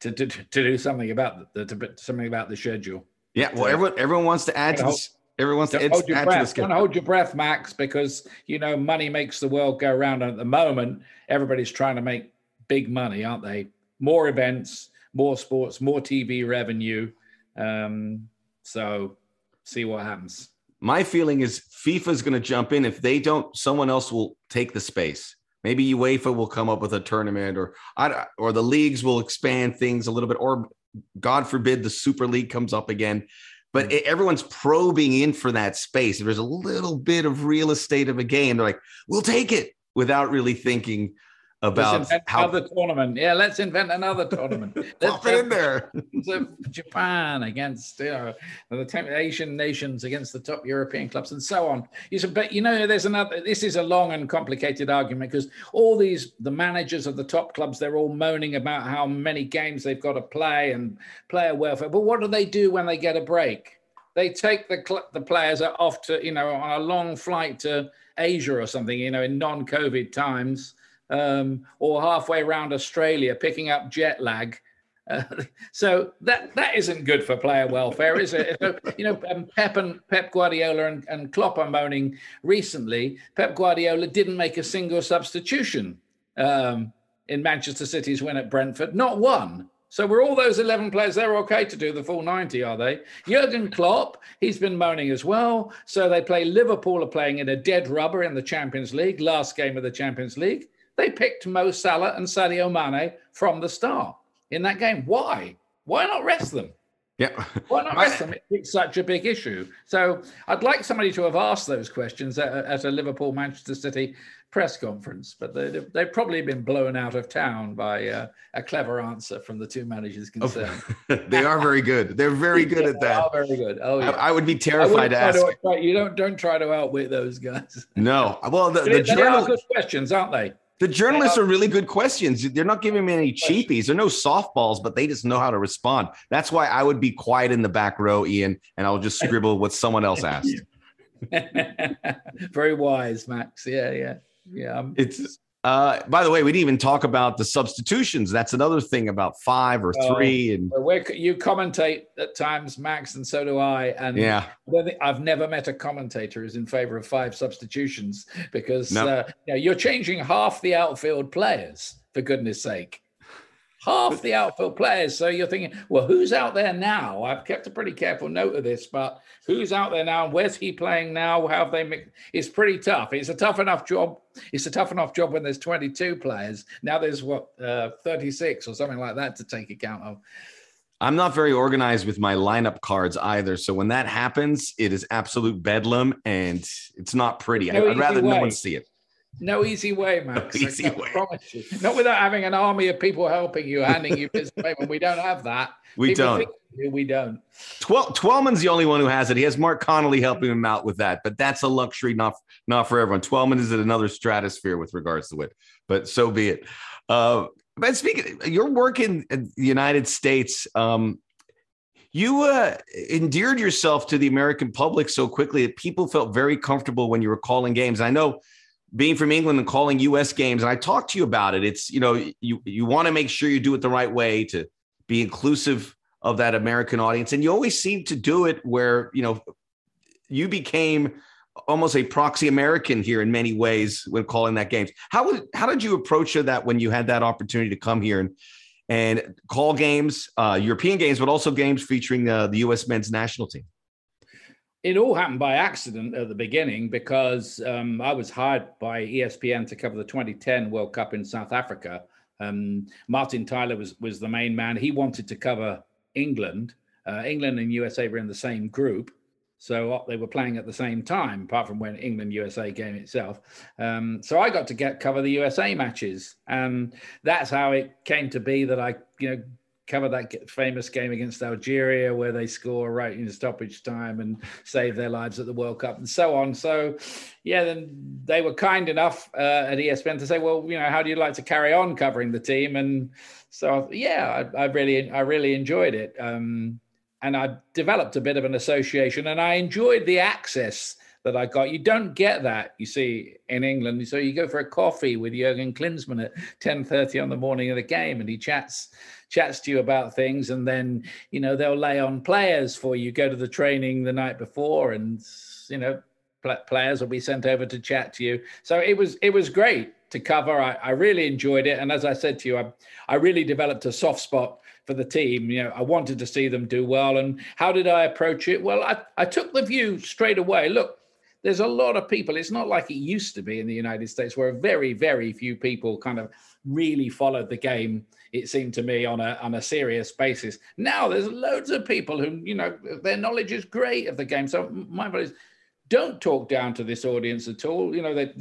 to, to to do something about the to, something about the schedule. Yeah, well, so, everyone everyone wants to add to this. Everyone wants to add, hold your add breath. To the schedule. Don't hold your breath, Max, because you know money makes the world go round. And at the moment, everybody's trying to make big money, aren't they? More events, more sports, more T V revenue. Um, so see what happens. My feeling is FIFA is going to jump in. If they don't, someone else will take the space. Maybe UEFA will come up with a tournament, or or the leagues will expand things a little bit, or God forbid the Super League comes up again. But mm-hmm. everyone's probing in for that space. If there's a little bit of real estate of a game, they're like, we'll take it, without really thinking about let's invent how another tournament. Yeah, let's invent another tournament. Let's pop in there. Japan against you know, the Asian nations against the top European clubs and so on. You said, but you know, there's another. This is a long and complicated argument, because all these the managers of the top clubs, they're all moaning about how many games they've got to play and player welfare. But what do they do when they get a break? They take the cl- the players off to you know on a long flight to Asia or something. You know, in non-COVID times. Um, or halfway around Australia, picking up jet lag. Uh, so that that isn't good for player welfare, is it? So, you know, um, Pep and Pep Guardiola and, and Klopp are moaning recently. Pep Guardiola didn't make a single substitution um, in Manchester City's win at Brentford, not one. So were all those eleven players, they're okay to do the full ninety, are they? Jurgen Klopp, he's been moaning as well. So they play Liverpool are playing in a dead rubber in the Champions League, last game of the Champions League. They picked Mo Salah and Sadio Mane from the start in that game. Why? Why not rest them? Yeah. Why not rest them? It's such a big issue. So I'd like somebody to have asked those questions at, at a Liverpool Manchester City press conference, but they, they've probably been blown out of town by uh, a clever answer from the two managers concerned. Oh, they are very good. They're very good yeah, at that. They are very good. Oh, yeah. I, I would be terrified to ask. To, you don't don't try to outwit those guys. No. Well, the, the journal- are good questions, aren't they? The journalists are really good questions. They're not giving me any cheapies. They're no softballs, but they just know how to respond. That's why I would be quiet in the back row, Ian, and I'll just scribble what someone else asked. Very wise, Max. Yeah, yeah, yeah. I'm it's Uh, by the way, we didn't even talk about the substitutions. That's another thing about five or three. And we're, you commentate at times, Max, and so do I. And yeah, I've never met a commentator who's in favor of five substitutions because no. uh, you know, you're changing half the outfield players, for goodness sake. Half the outfield players. So you're thinking, well, who's out there now? I've kept a pretty careful note of this, but who's out there now? Where's he playing now? How have they mixed? It's pretty tough. It's a tough enough job. It's a tough enough job when there's twenty-two players. Now there's what, uh, thirty-six or something like that to take account of. I'm not very organized with my lineup cards either. So when that happens, it is absolute bedlam and it's not pretty. No, I'd rather way. No one see it. No easy way, Max. No easy way. Promise you. Not without having an army of people helping you, handing you business paper. We don't have that. We people don't. Think we, do, we don't. Twel- Twelman's the only one who has it. He has Mark Connolly helping him out with that, but that's a luxury not, not for everyone. Twelman is at another stratosphere with regards to it, but so be it. Uh, but speaking, your work in the United States, um, you uh, endeared yourself to the American public so quickly that people felt very comfortable when you were calling games. I know. Being from England and calling U S games, and I talked to you about it. It's, you know, you you want to make sure you do it the right way to be inclusive of that American audience. And you always seem to do it where, you know, you became almost a proxy American here in many ways when calling that games. How would, how did you approach that when you had that opportunity to come here and, and call games, uh, European games, but also games featuring uh, the U S men's national team? It all happened by accident at the beginning because um, I was hired by E S P N to cover the twenty ten World Cup in South Africa. Um, Martin Tyler was was the main man. He wanted to cover England. Uh, England and U S A were in the same group, so they were playing at the same time, apart from when England U S A game itself. Um, so I got to get cover the U S A matches, and that's how it came to be that I, you know, cover that famous game against Algeria where they score right in stoppage time and save their lives at the World Cup and so on. So, yeah, then they were kind enough uh, at E S P N to say, well, you know, how do you like to carry on covering the team? And so, yeah, I, I really, I really enjoyed it. Um, and I developed a bit of an association and I enjoyed the access that I got. You don't get that, you see, in England. So you go for a coffee with Jurgen Klinsmann at ten thirty on the morning of the game and he chats chats to you about things, and then, you know, they'll lay on players for you. Go to the training the night before and, you know, players will be sent over to chat to you. So it was it was great to cover. I, I really enjoyed it. And as I said to you, I, I really developed a soft spot for the team. You know, I wanted to see them do well. And how did I approach it? Well, I, I took the view straight away. Look, there's a lot of people. It's not like it used to be in the United States where very, very few people kind of really followed the game, it seemed to me, on a on a serious basis. Now there's loads of people who, you know, their knowledge is great of the game. So my advice is, don't talk down to this audience at all. You know, they,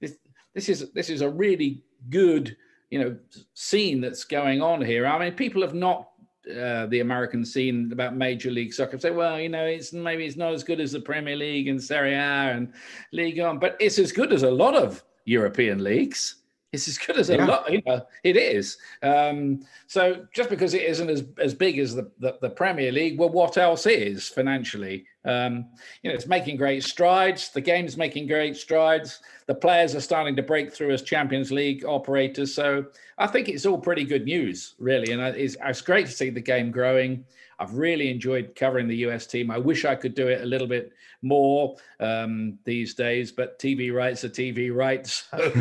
this, this is this is a really good, you know, scene that's going on here. I mean, people have not Uh, the American scene about Major League Soccer, say, well, you know, it's maybe it's not as good as the Premier League and Serie A and League One, but it's as good as a lot of European leagues. It's as good as a yeah. lot, you know, it is. Um, so just because it isn't as, as big as the, the, the Premier League, well, what else is financially? Um, you know, it's making great strides. The game's making great strides. The players are starting to break through as Champions League operators. So I think it's all pretty good news, really. And it's, it's great to see the game growing. I've really enjoyed covering the U S team. I wish I could do it a little bit more um, these days, but T V rights are T V rights. So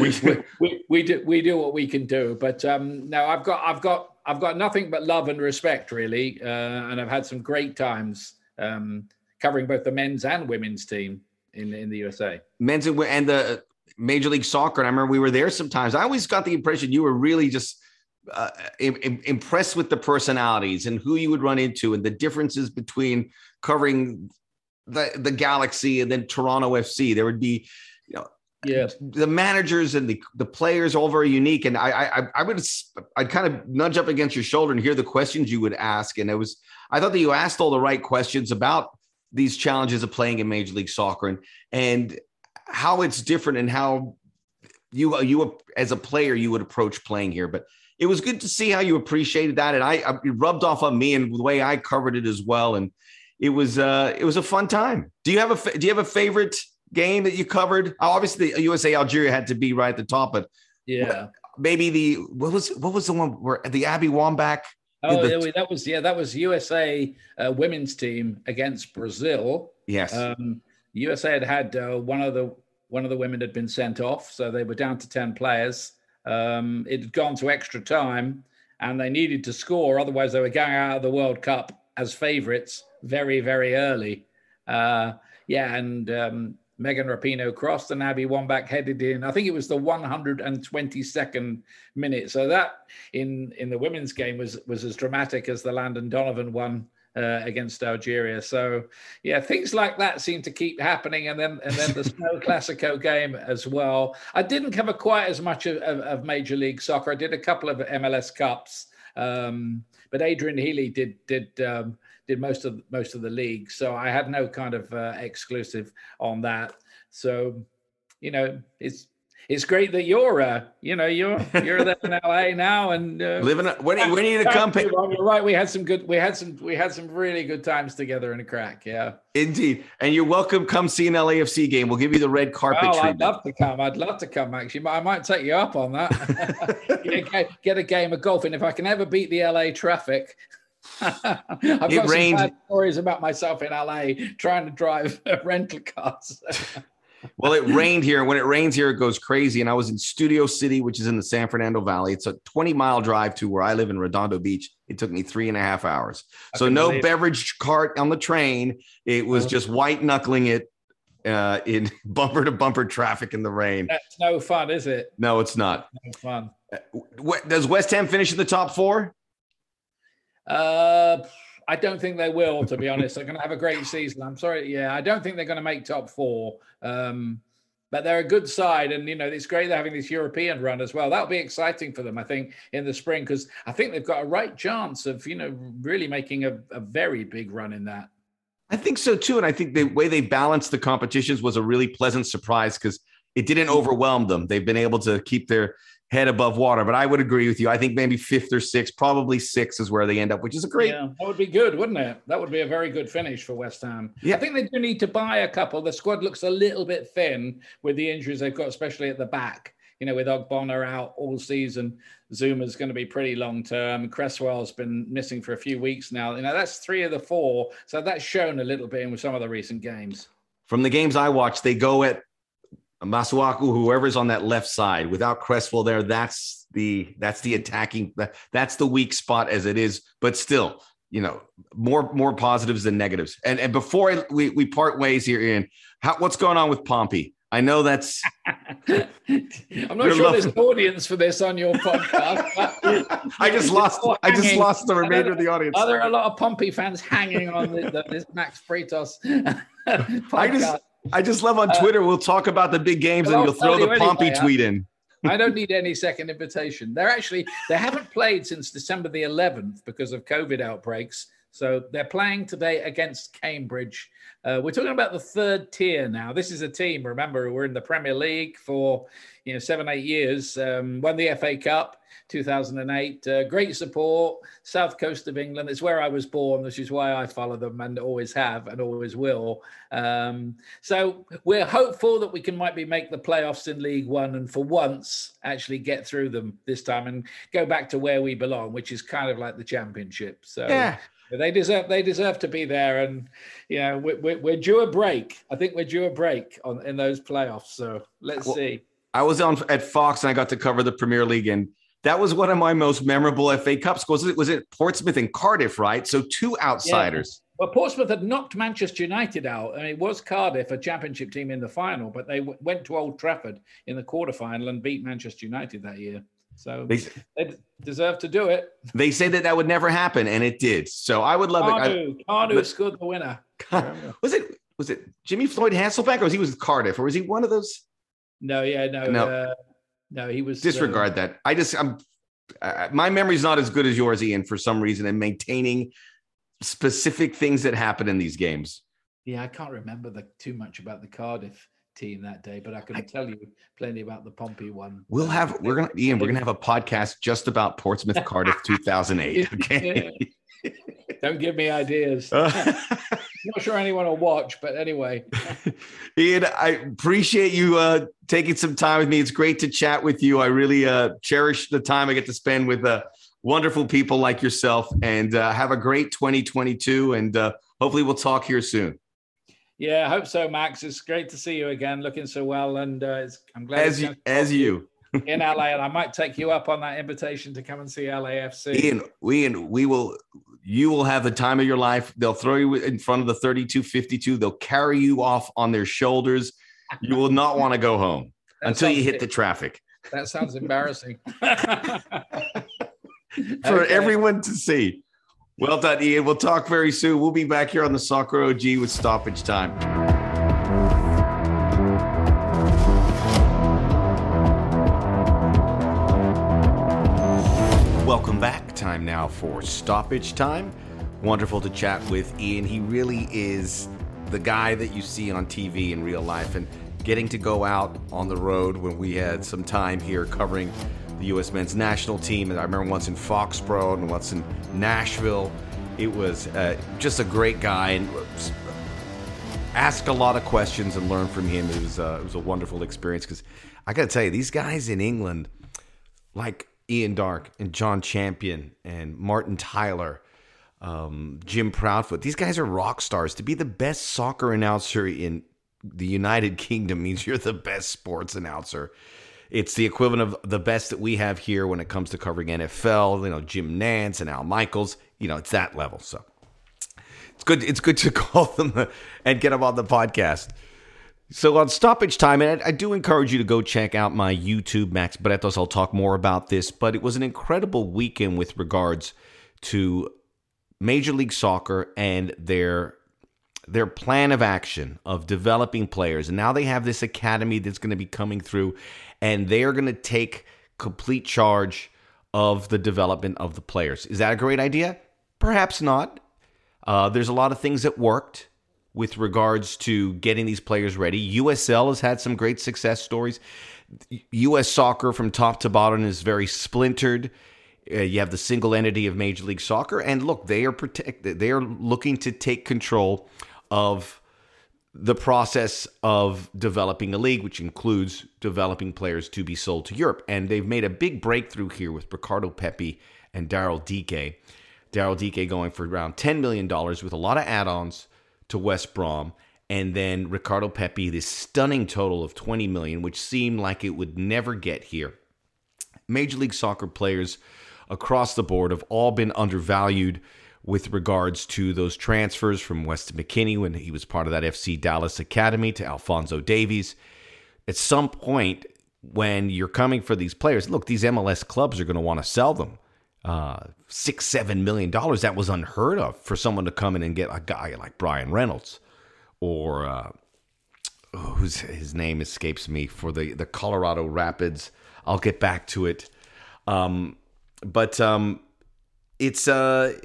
we, we, we do we do what we can do. But um, no, I've got I've got I've got nothing but love and respect, really, uh, and I've had some great times um, covering both the men's and women's team in in the U S A. Men's and, and the Major League Soccer, and I remember we were there sometimes. I always got the impression you were really just Uh, im- impressed with the personalities and who you would run into and the differences between covering the, the Galaxy and then Toronto F C. There would be, you know, yes. the managers and the, the players all very unique. And I, I, I would, I'd kind of nudge up against your shoulder and hear the questions you would ask. And it was, I thought that you asked all the right questions about these challenges of playing in Major League Soccer and, and how it's different and how you, you as a player, you would approach playing here. But it was good to see how you appreciated that. And I, I it rubbed off on me and the way I covered it as well. And it was, uh, it was a fun time. Do you have a, do you have a favorite game that you covered? Obviously, U S A Algeria had to be right at the top, but yeah, what, maybe the what was what was the one where the Abby Wambach? Oh, the, that was yeah, that was U S A uh, women's team against Brazil. Yes, um, U S A had had uh, one of the one of the women had been sent off, so they were down to ten players. Um, it had gone to extra time, and they needed to score, otherwise they were going out of the World Cup as favourites very, very early. Uh, yeah, and um, Megan Rapinoe crossed and Abby Wambach headed in. I think it was the one hundred twenty-second minute. So that in in the women's game was was as dramatic as the Landon Donovan one uh, against Algeria. So yeah, things like that seem to keep happening. And then and then the Snow Classico game as well. I didn't cover quite as much of, of, of Major League Soccer. I did a couple of M L S Cups, um, but Adrian Healy did did. Um, did most of most of the league. So I had no kind of uh, exclusive on that. So, you know, it's it's great that you're, uh, you know, you're you're there in L A now and uh, living. When are you gonna come? You're right. We had some good. We had some. We had some really good times together in a crack. Yeah, indeed. And you're welcome. Come see an L A F C game. We'll give you the red carpet oh, treatment. I'd love to come. I'd love to come. Actually, I might take you up on that. get, get a game of golf, and if I can ever beat the L A traffic. I've it got rained. Some bad stories about myself in L A trying to drive rental cars. Well, it rained here. When it rains here, it goes crazy. And I was in Studio City, which is in the San Fernando Valley. It's a twenty mile drive to where I live in Redondo Beach. It took me three and a half hours. I so no beverage it. cart on the train. It was oh. just white knuckling it uh, in bumper to bumper traffic in the rain. That's no fun, is it? No, it's not. That's no fun. Does West Ham finish in the top four? Uh, I don't think they will, to be honest. They're going to have a great season. I'm sorry. Yeah, I don't think they're going to make top four. Um, but they're a good side. And, you know, it's great they're having this European run as well. That'll be exciting for them, I think, in the spring, because I think they've got a right chance of, you know, really making a, a very big run in that. I think so, too. And I think the way they balanced the competitions was a really pleasant surprise because it didn't overwhelm them. They've been able to keep their head above water, but I would agree with you. I think maybe fifth or sixth, probably sixth is where they end up, which is a great. Yeah, that would be good, wouldn't it? That would be a very good finish for West Ham. Yeah. I think they do need to buy a couple. The squad looks a little bit thin with the injuries they've got, especially at the back. You know, with Ogbonna out all season, Zuma's going to be pretty long-term. Cresswell's been missing for a few weeks now. You know, that's three of the four. So that's shown a little bit in some of the recent games. From the games I watched, they go at Masuaku, whoever's on that left side, without Cresswell there, that's the that's the attacking, that, that's the weak spot as it is. But still, you know, more more positives than negatives. And and before I, we we part ways here, Ian, how, what's going on with Pompey? I know that's. I'm not sure there's an audience for this on your podcast. I just lost. I just lost the remainder of the audience. Are there a lot of Pompey fans hanging on the, the, this Max Freitas podcast? I just. I just love on Twitter. Uh, we'll talk about the big games and you'll throw the Pompey tweet in. I don't need any second invitation. They're actually, they haven't played since December the eleventh because of COVID outbreaks. So they're playing today against Cambridge. Uh, we're talking about the third tier now. This is a team, remember, who were in the Premier League for, you know, seven, eight years. Um, won the F A Cup, two thousand eight. Uh, great support, south coast of England. It's where I was born, which is why I follow them and always have and always will. Um, so we're hopeful that we can might be make the playoffs in League One and for once actually get through them this time and go back to where we belong, which is kind of like the Championship. So. Yeah. They deserve. They deserve to be there, and you know we're, we're due a break. I think we're due a break on in those playoffs. So let's well, see. I was on at Fox, and I got to cover the Premier League, and that was one of my most memorable F A Cup scores. It was it Portsmouth and Cardiff, right? So two outsiders. Yeah. Well, Portsmouth had knocked Manchester United out, and it was Cardiff, a Championship team, in the final, but they w- went to Old Trafford in the quarterfinal and beat Manchester United that year. So they, they deserve to do it. They said that that would never happen, and it did. So I would love Cardu, it. Cardu but, scored the winner. God, was it was it Jimmy Floyd Hasselbeck, or was he with Cardiff, or was he one of those? No, yeah, no, no, uh, no he was. Disregard uh, that. I just, I'm, uh, my memory's not as good as yours, Ian, for some reason, and maintaining specific things that happen in these games. Yeah, I can't remember the, too much about the Cardiff team that day, but I can I, tell you plenty about the Pompey one. We'll have we're gonna Ian, we're gonna have a podcast just about Portsmouth Cardiff two thousand eight. Okay, don't give me ideas. Uh, Not sure anyone will watch, but anyway. Ian, I appreciate you uh, taking some time with me. It's great to chat with you. I really uh, cherish the time I get to spend with uh, wonderful people like yourself, and uh, have a great twenty twenty-two. And uh, hopefully we'll talk here soon. Yeah, I hope so, Max. It's great to see you again, looking so well. And uh, it's, I'm glad. As you, as you. In L A, and I might take you up on that invitation to come and see L A F C. Ian, we and we will, you will have the time of your life. They'll throw you in front of the thirty-two fifty-two. They'll carry you off on their shoulders. You will not want to go home that until sounds, you hit the traffic. That sounds embarrassing. For okay. everyone to see. Well done, Ian. We'll talk very soon. We'll be back here on the Soccer O G with Stoppage Time. Welcome back. Time now for Stoppage Time. Wonderful to chat with Ian. He really is the guy that you see on T V in real life, and getting to go out on the road when we had some time here covering the U S men's national team. And I remember once in Foxborough and once in Nashville. It was uh, just a great guy, and ask a lot of questions and learn from him. It was, uh, it was a wonderful experience, because I got to tell you, these guys in England, like Ian Dark and John Champion and Martin Tyler, um, Jim Proudfoot. These guys are rock stars. To be the best soccer announcer in the United Kingdom means you're the best sports announcer. It's the equivalent of the best that we have here when it comes to covering N F L, you know, Jim Nance and Al Michaels. You know, it's that level. So it's good. It's good to call them and get them on the podcast. So on Stoppage Time, and I, I do encourage you to go check out my YouTube, Max Bretos. I'll talk more about this, but it was an incredible weekend with regards to Major League Soccer and their their plan of action of developing players. And now they have this academy that's going to be coming through, and they are going to take complete charge of the development of the players. Is that a great idea? Perhaps not. Uh, there's a lot of things that worked with regards to getting these players ready. U S L has had some great success stories. U S soccer from top to bottom is very splintered. Uh, you have the single entity of Major League Soccer, and look, they are protect- they are looking to take control of the process of developing a league, which includes developing players to be sold to Europe. And they've made a big breakthrough here with Ricardo Pepi and Daryl Dike. Daryl Dike going for around ten million dollars with a lot of add-ons to West Brom, and then Ricardo Pepi, this stunning total of twenty million dollars, which seemed like it would never get here. Major League Soccer players across the board have all been undervalued with regards to those transfers, from Weston McKennie when he was part of that F C Dallas Academy to Alphonso Davies. At some point, when you're coming for these players, look, these M L S clubs are going to want to sell them. Uh, six, seven million dollars. That was unheard of for someone to come in and get a guy like Brian Reynolds, or uh, oh, who's his name escapes me for the, the Colorado Rapids. I'll get back to it. Um, but um, it's a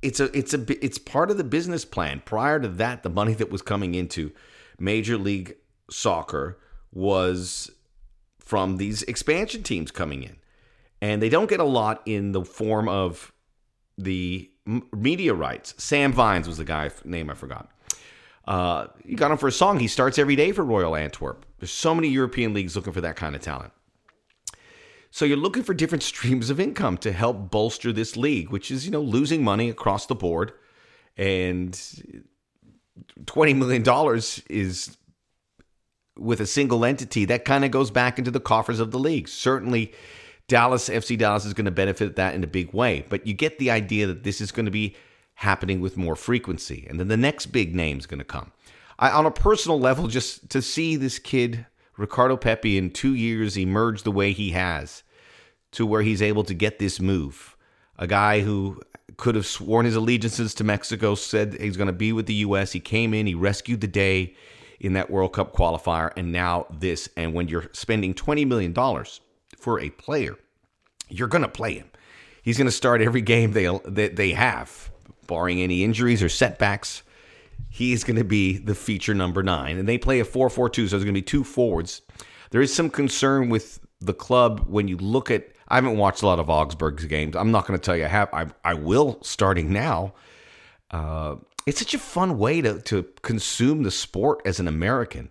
it's a it's a it's part of the business plan. Prior to that, the money that was coming into Major League Soccer was from these expansion teams coming in. And they don't get a lot in the form of the media rights. Sam Vines was the guy, name I forgot. Uh, you got him for a song. He starts every day for Royal Antwerp. There's so many European leagues looking for that kind of talent. So you're looking for different streams of income to help bolster this league, which is, you know, losing money across the board. And twenty million dollars is, with a single entity, that kind of goes back into the coffers of the league. Certainly, Dallas, F C Dallas is going to benefit that in a big way. But you get the idea that this is going to be happening with more frequency. And then the next big name is going to come. I, on a personal level, just to see this kid, Ricardo Pepi, in two years emerge the way he has, to where he's able to get this move. A guy who could have sworn his allegiances to Mexico, said he's going to be with the U S. He came in, he rescued the day in that World Cup qualifier, and now this. And when you're spending twenty million dollars for a player, you're going to play him. He's going to start every game they, they they have, barring any injuries or setbacks. He's going to be the feature number nine. And they play a four four two, so there's going to be two forwards. There is some concern with the club when you look at... I haven't watched a lot of Augsburg's games. I'm not going to tell you I have. I, I will starting now. Uh, it's such a fun way to, to consume the sport as an American.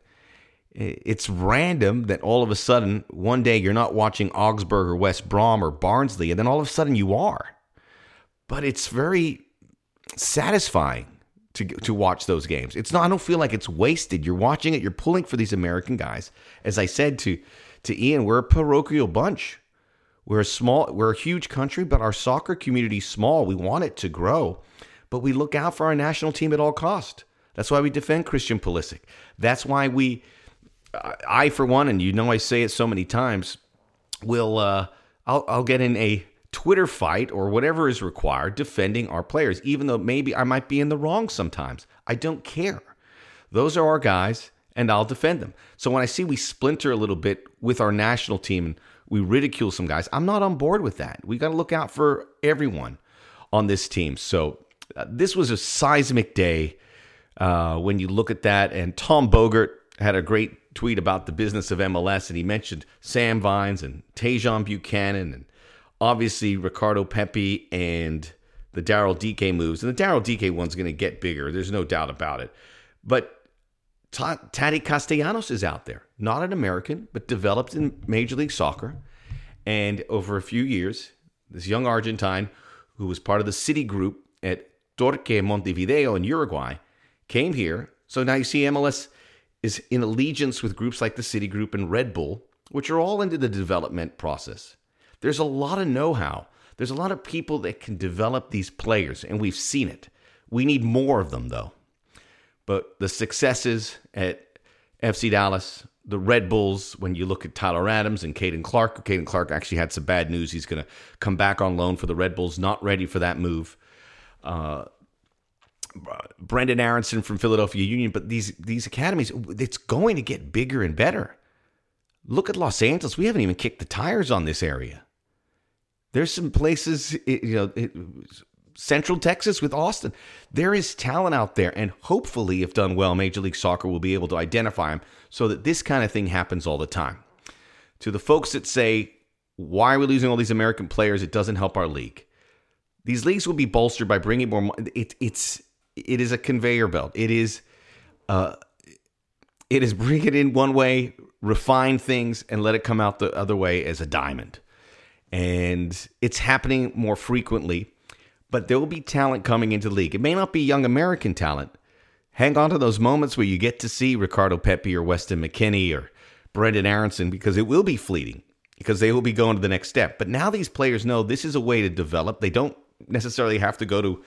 It's random that all of a sudden, one day you're not watching Augsburg or West Brom or Barnsley, and then all of a sudden you are. But it's very satisfying to to watch those games. It's not. I don't feel like it's wasted. You're watching it. You're pulling for these American guys. As I said to to Ian, we're a parochial bunch. We're a small, we're a huge country, but our soccer community is small. We want it to grow, but we look out for our national team at all cost. That's why we defend Christian Pulisic. That's why we, I for one, and you know I say it so many times, will uh, I'll, I'll get in a Twitter fight or whatever is required defending our players, even though maybe I might be in the wrong sometimes. I don't care. Those are our guys, and I'll defend them. So when I see we splinter a little bit with our national team and we ridicule some guys, I'm not on board with that. We got to look out for everyone on this team. So uh, this was a seismic day uh, when you look at that. And Tom Bogert had a great tweet about the business of M L S, and he mentioned Sam Vines and Tejan Buchanan and obviously Ricardo Pepi and the Daryl D K moves. And the Daryl D K one's going to get bigger. There's no doubt about it. But Tati Castellanos is out there, not an American, but developed in Major League Soccer. And over a few years, this young Argentine, who was part of the City Group at Torque Montevideo in Uruguay, came here. So now you see M L S is in allegiance with groups like the City Group and Red Bull, which are all into the development process. There's a lot of know-how. There's a lot of people that can develop these players, and we've seen it. We need more of them, though. But the successes at F C Dallas, the Red Bulls, when you look at Tyler Adams and Caden Clark, Caden Clark actually had some bad news. He's going to come back on loan for the Red Bulls, not ready for that move. Uh, Brendan Aronson from Philadelphia Union. But these, these academies, it's going to get bigger and better. Look at Los Angeles. We haven't even kicked the tires on this area. There's some places, you know, it, Central Texas with Austin. There is talent out there, and hopefully, if done well, Major League Soccer will be able to identify them so that this kind of thing happens all the time. To the folks that say, why are we losing all these American players? It doesn't help our league. These leagues will be bolstered by bringing more money. It, it's, it is a conveyor belt. It is, uh, it is bring it in one way, refine things, and let it come out the other way as a diamond. And it's happening more frequently. But there will be talent coming into the league. It may not be young American talent. Hang on to those moments where you get to see Ricardo Pepi or Weston McKennie or Brendan Aronson, because it will be fleeting, because they will be going to the next step. But now these players know this is a way to develop. They don't necessarily have to go to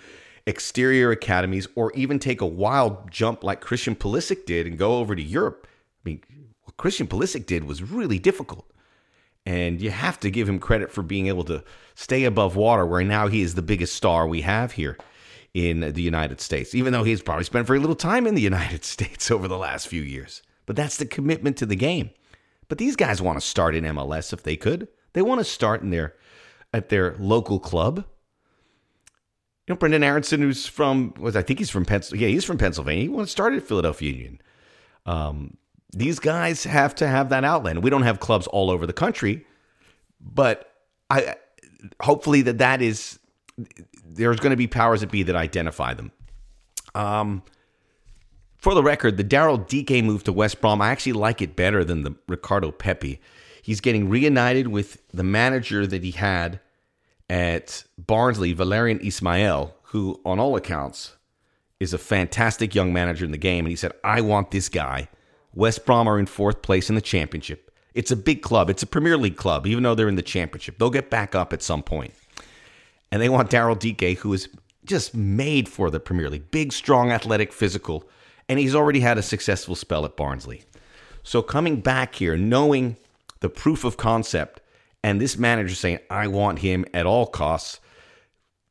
exterior academies or even take a wild jump like Christian Pulisic did and go over to Europe. I mean, what Christian Pulisic did was really difficult. And you have to give him credit for being able to stay above water, where now he is the biggest star we have here in the United States, even though he's probably spent very little time in the United States over the last few years. But that's the commitment to the game. But these guys want to start in M L S if they could. They want to start in their at their local club. You know, Brendan Aronson, who's from, was I think he's from Pennsylvania. Yeah, he's from Pennsylvania. He wants to start at Philadelphia Union. Um These guys have to have that outlet. We don't have clubs all over the country, but I hopefully that that is, there's going to be powers that be that identify them. Um, for the record, the Daryl D K move to West Brom, I actually like it better than the Ricardo Pepi. He's getting reunited with the manager that he had at Barnsley, Valerian Ismail, who on all accounts is a fantastic young manager in the game. And he said, I want this guy. West Brom are in fourth place in the championship. It's a big club. It's a Premier League club, even though they're in the championship. They'll get back up at some point. And they want Daryl D K, who is just made for the Premier League. Big, strong, athletic, physical. And he's already had a successful spell at Barnsley. So coming back here, knowing the proof of concept, and this manager saying, I want him at all costs,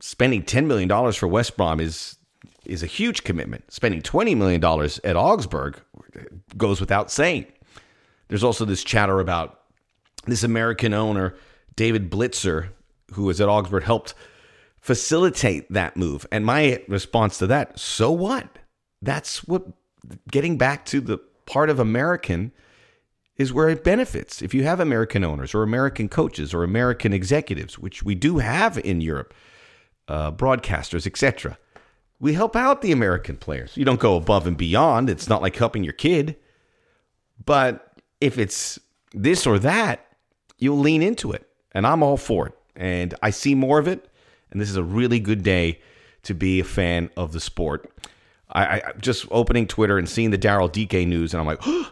spending ten million dollars for West Brom is... is a huge commitment. Spending twenty million dollars at Augsburg goes without saying. There's also this chatter about this American owner, David Blitzer, who was at Augsburg, helped facilitate that move. And my response to that, so what? That's what, getting back to the part of American is where it benefits. If you have American owners or American coaches or American executives, which we do have in Europe, uh, broadcasters, et cetera, We help out the American players. You don't go above and beyond. It's not like helping your kid. But if it's this or that, you'll lean into it. And I'm all for it. And I see more of it. And this is a really good day to be a fan of the sport. I, I just opening Twitter and seeing the Daryl D K news, and I'm like, oh!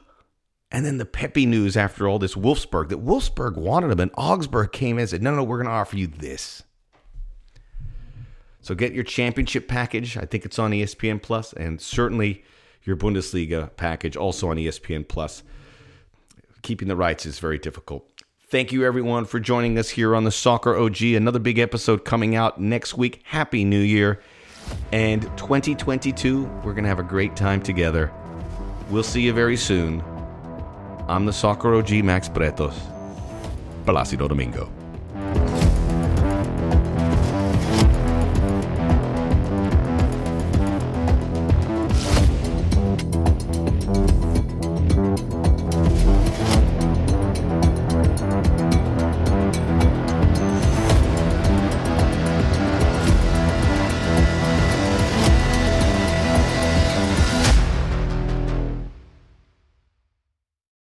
And then the Pepe news after all this Wolfsburg, that Wolfsburg wanted him, and Augsburg came in and said, no, no, we're going to offer you this. So get your championship package. I think it's on E S P N Plus, and certainly your Bundesliga package also on E S P N Plus. Keeping the rights is very difficult. Thank you, everyone, for joining us here on the Soccer O G. Another big episode coming out next week. Happy New Year. And twenty twenty-two, we're going to have a great time together. We'll see you very soon. I'm the Soccer O G, Max Bretos. Plácido Domingo.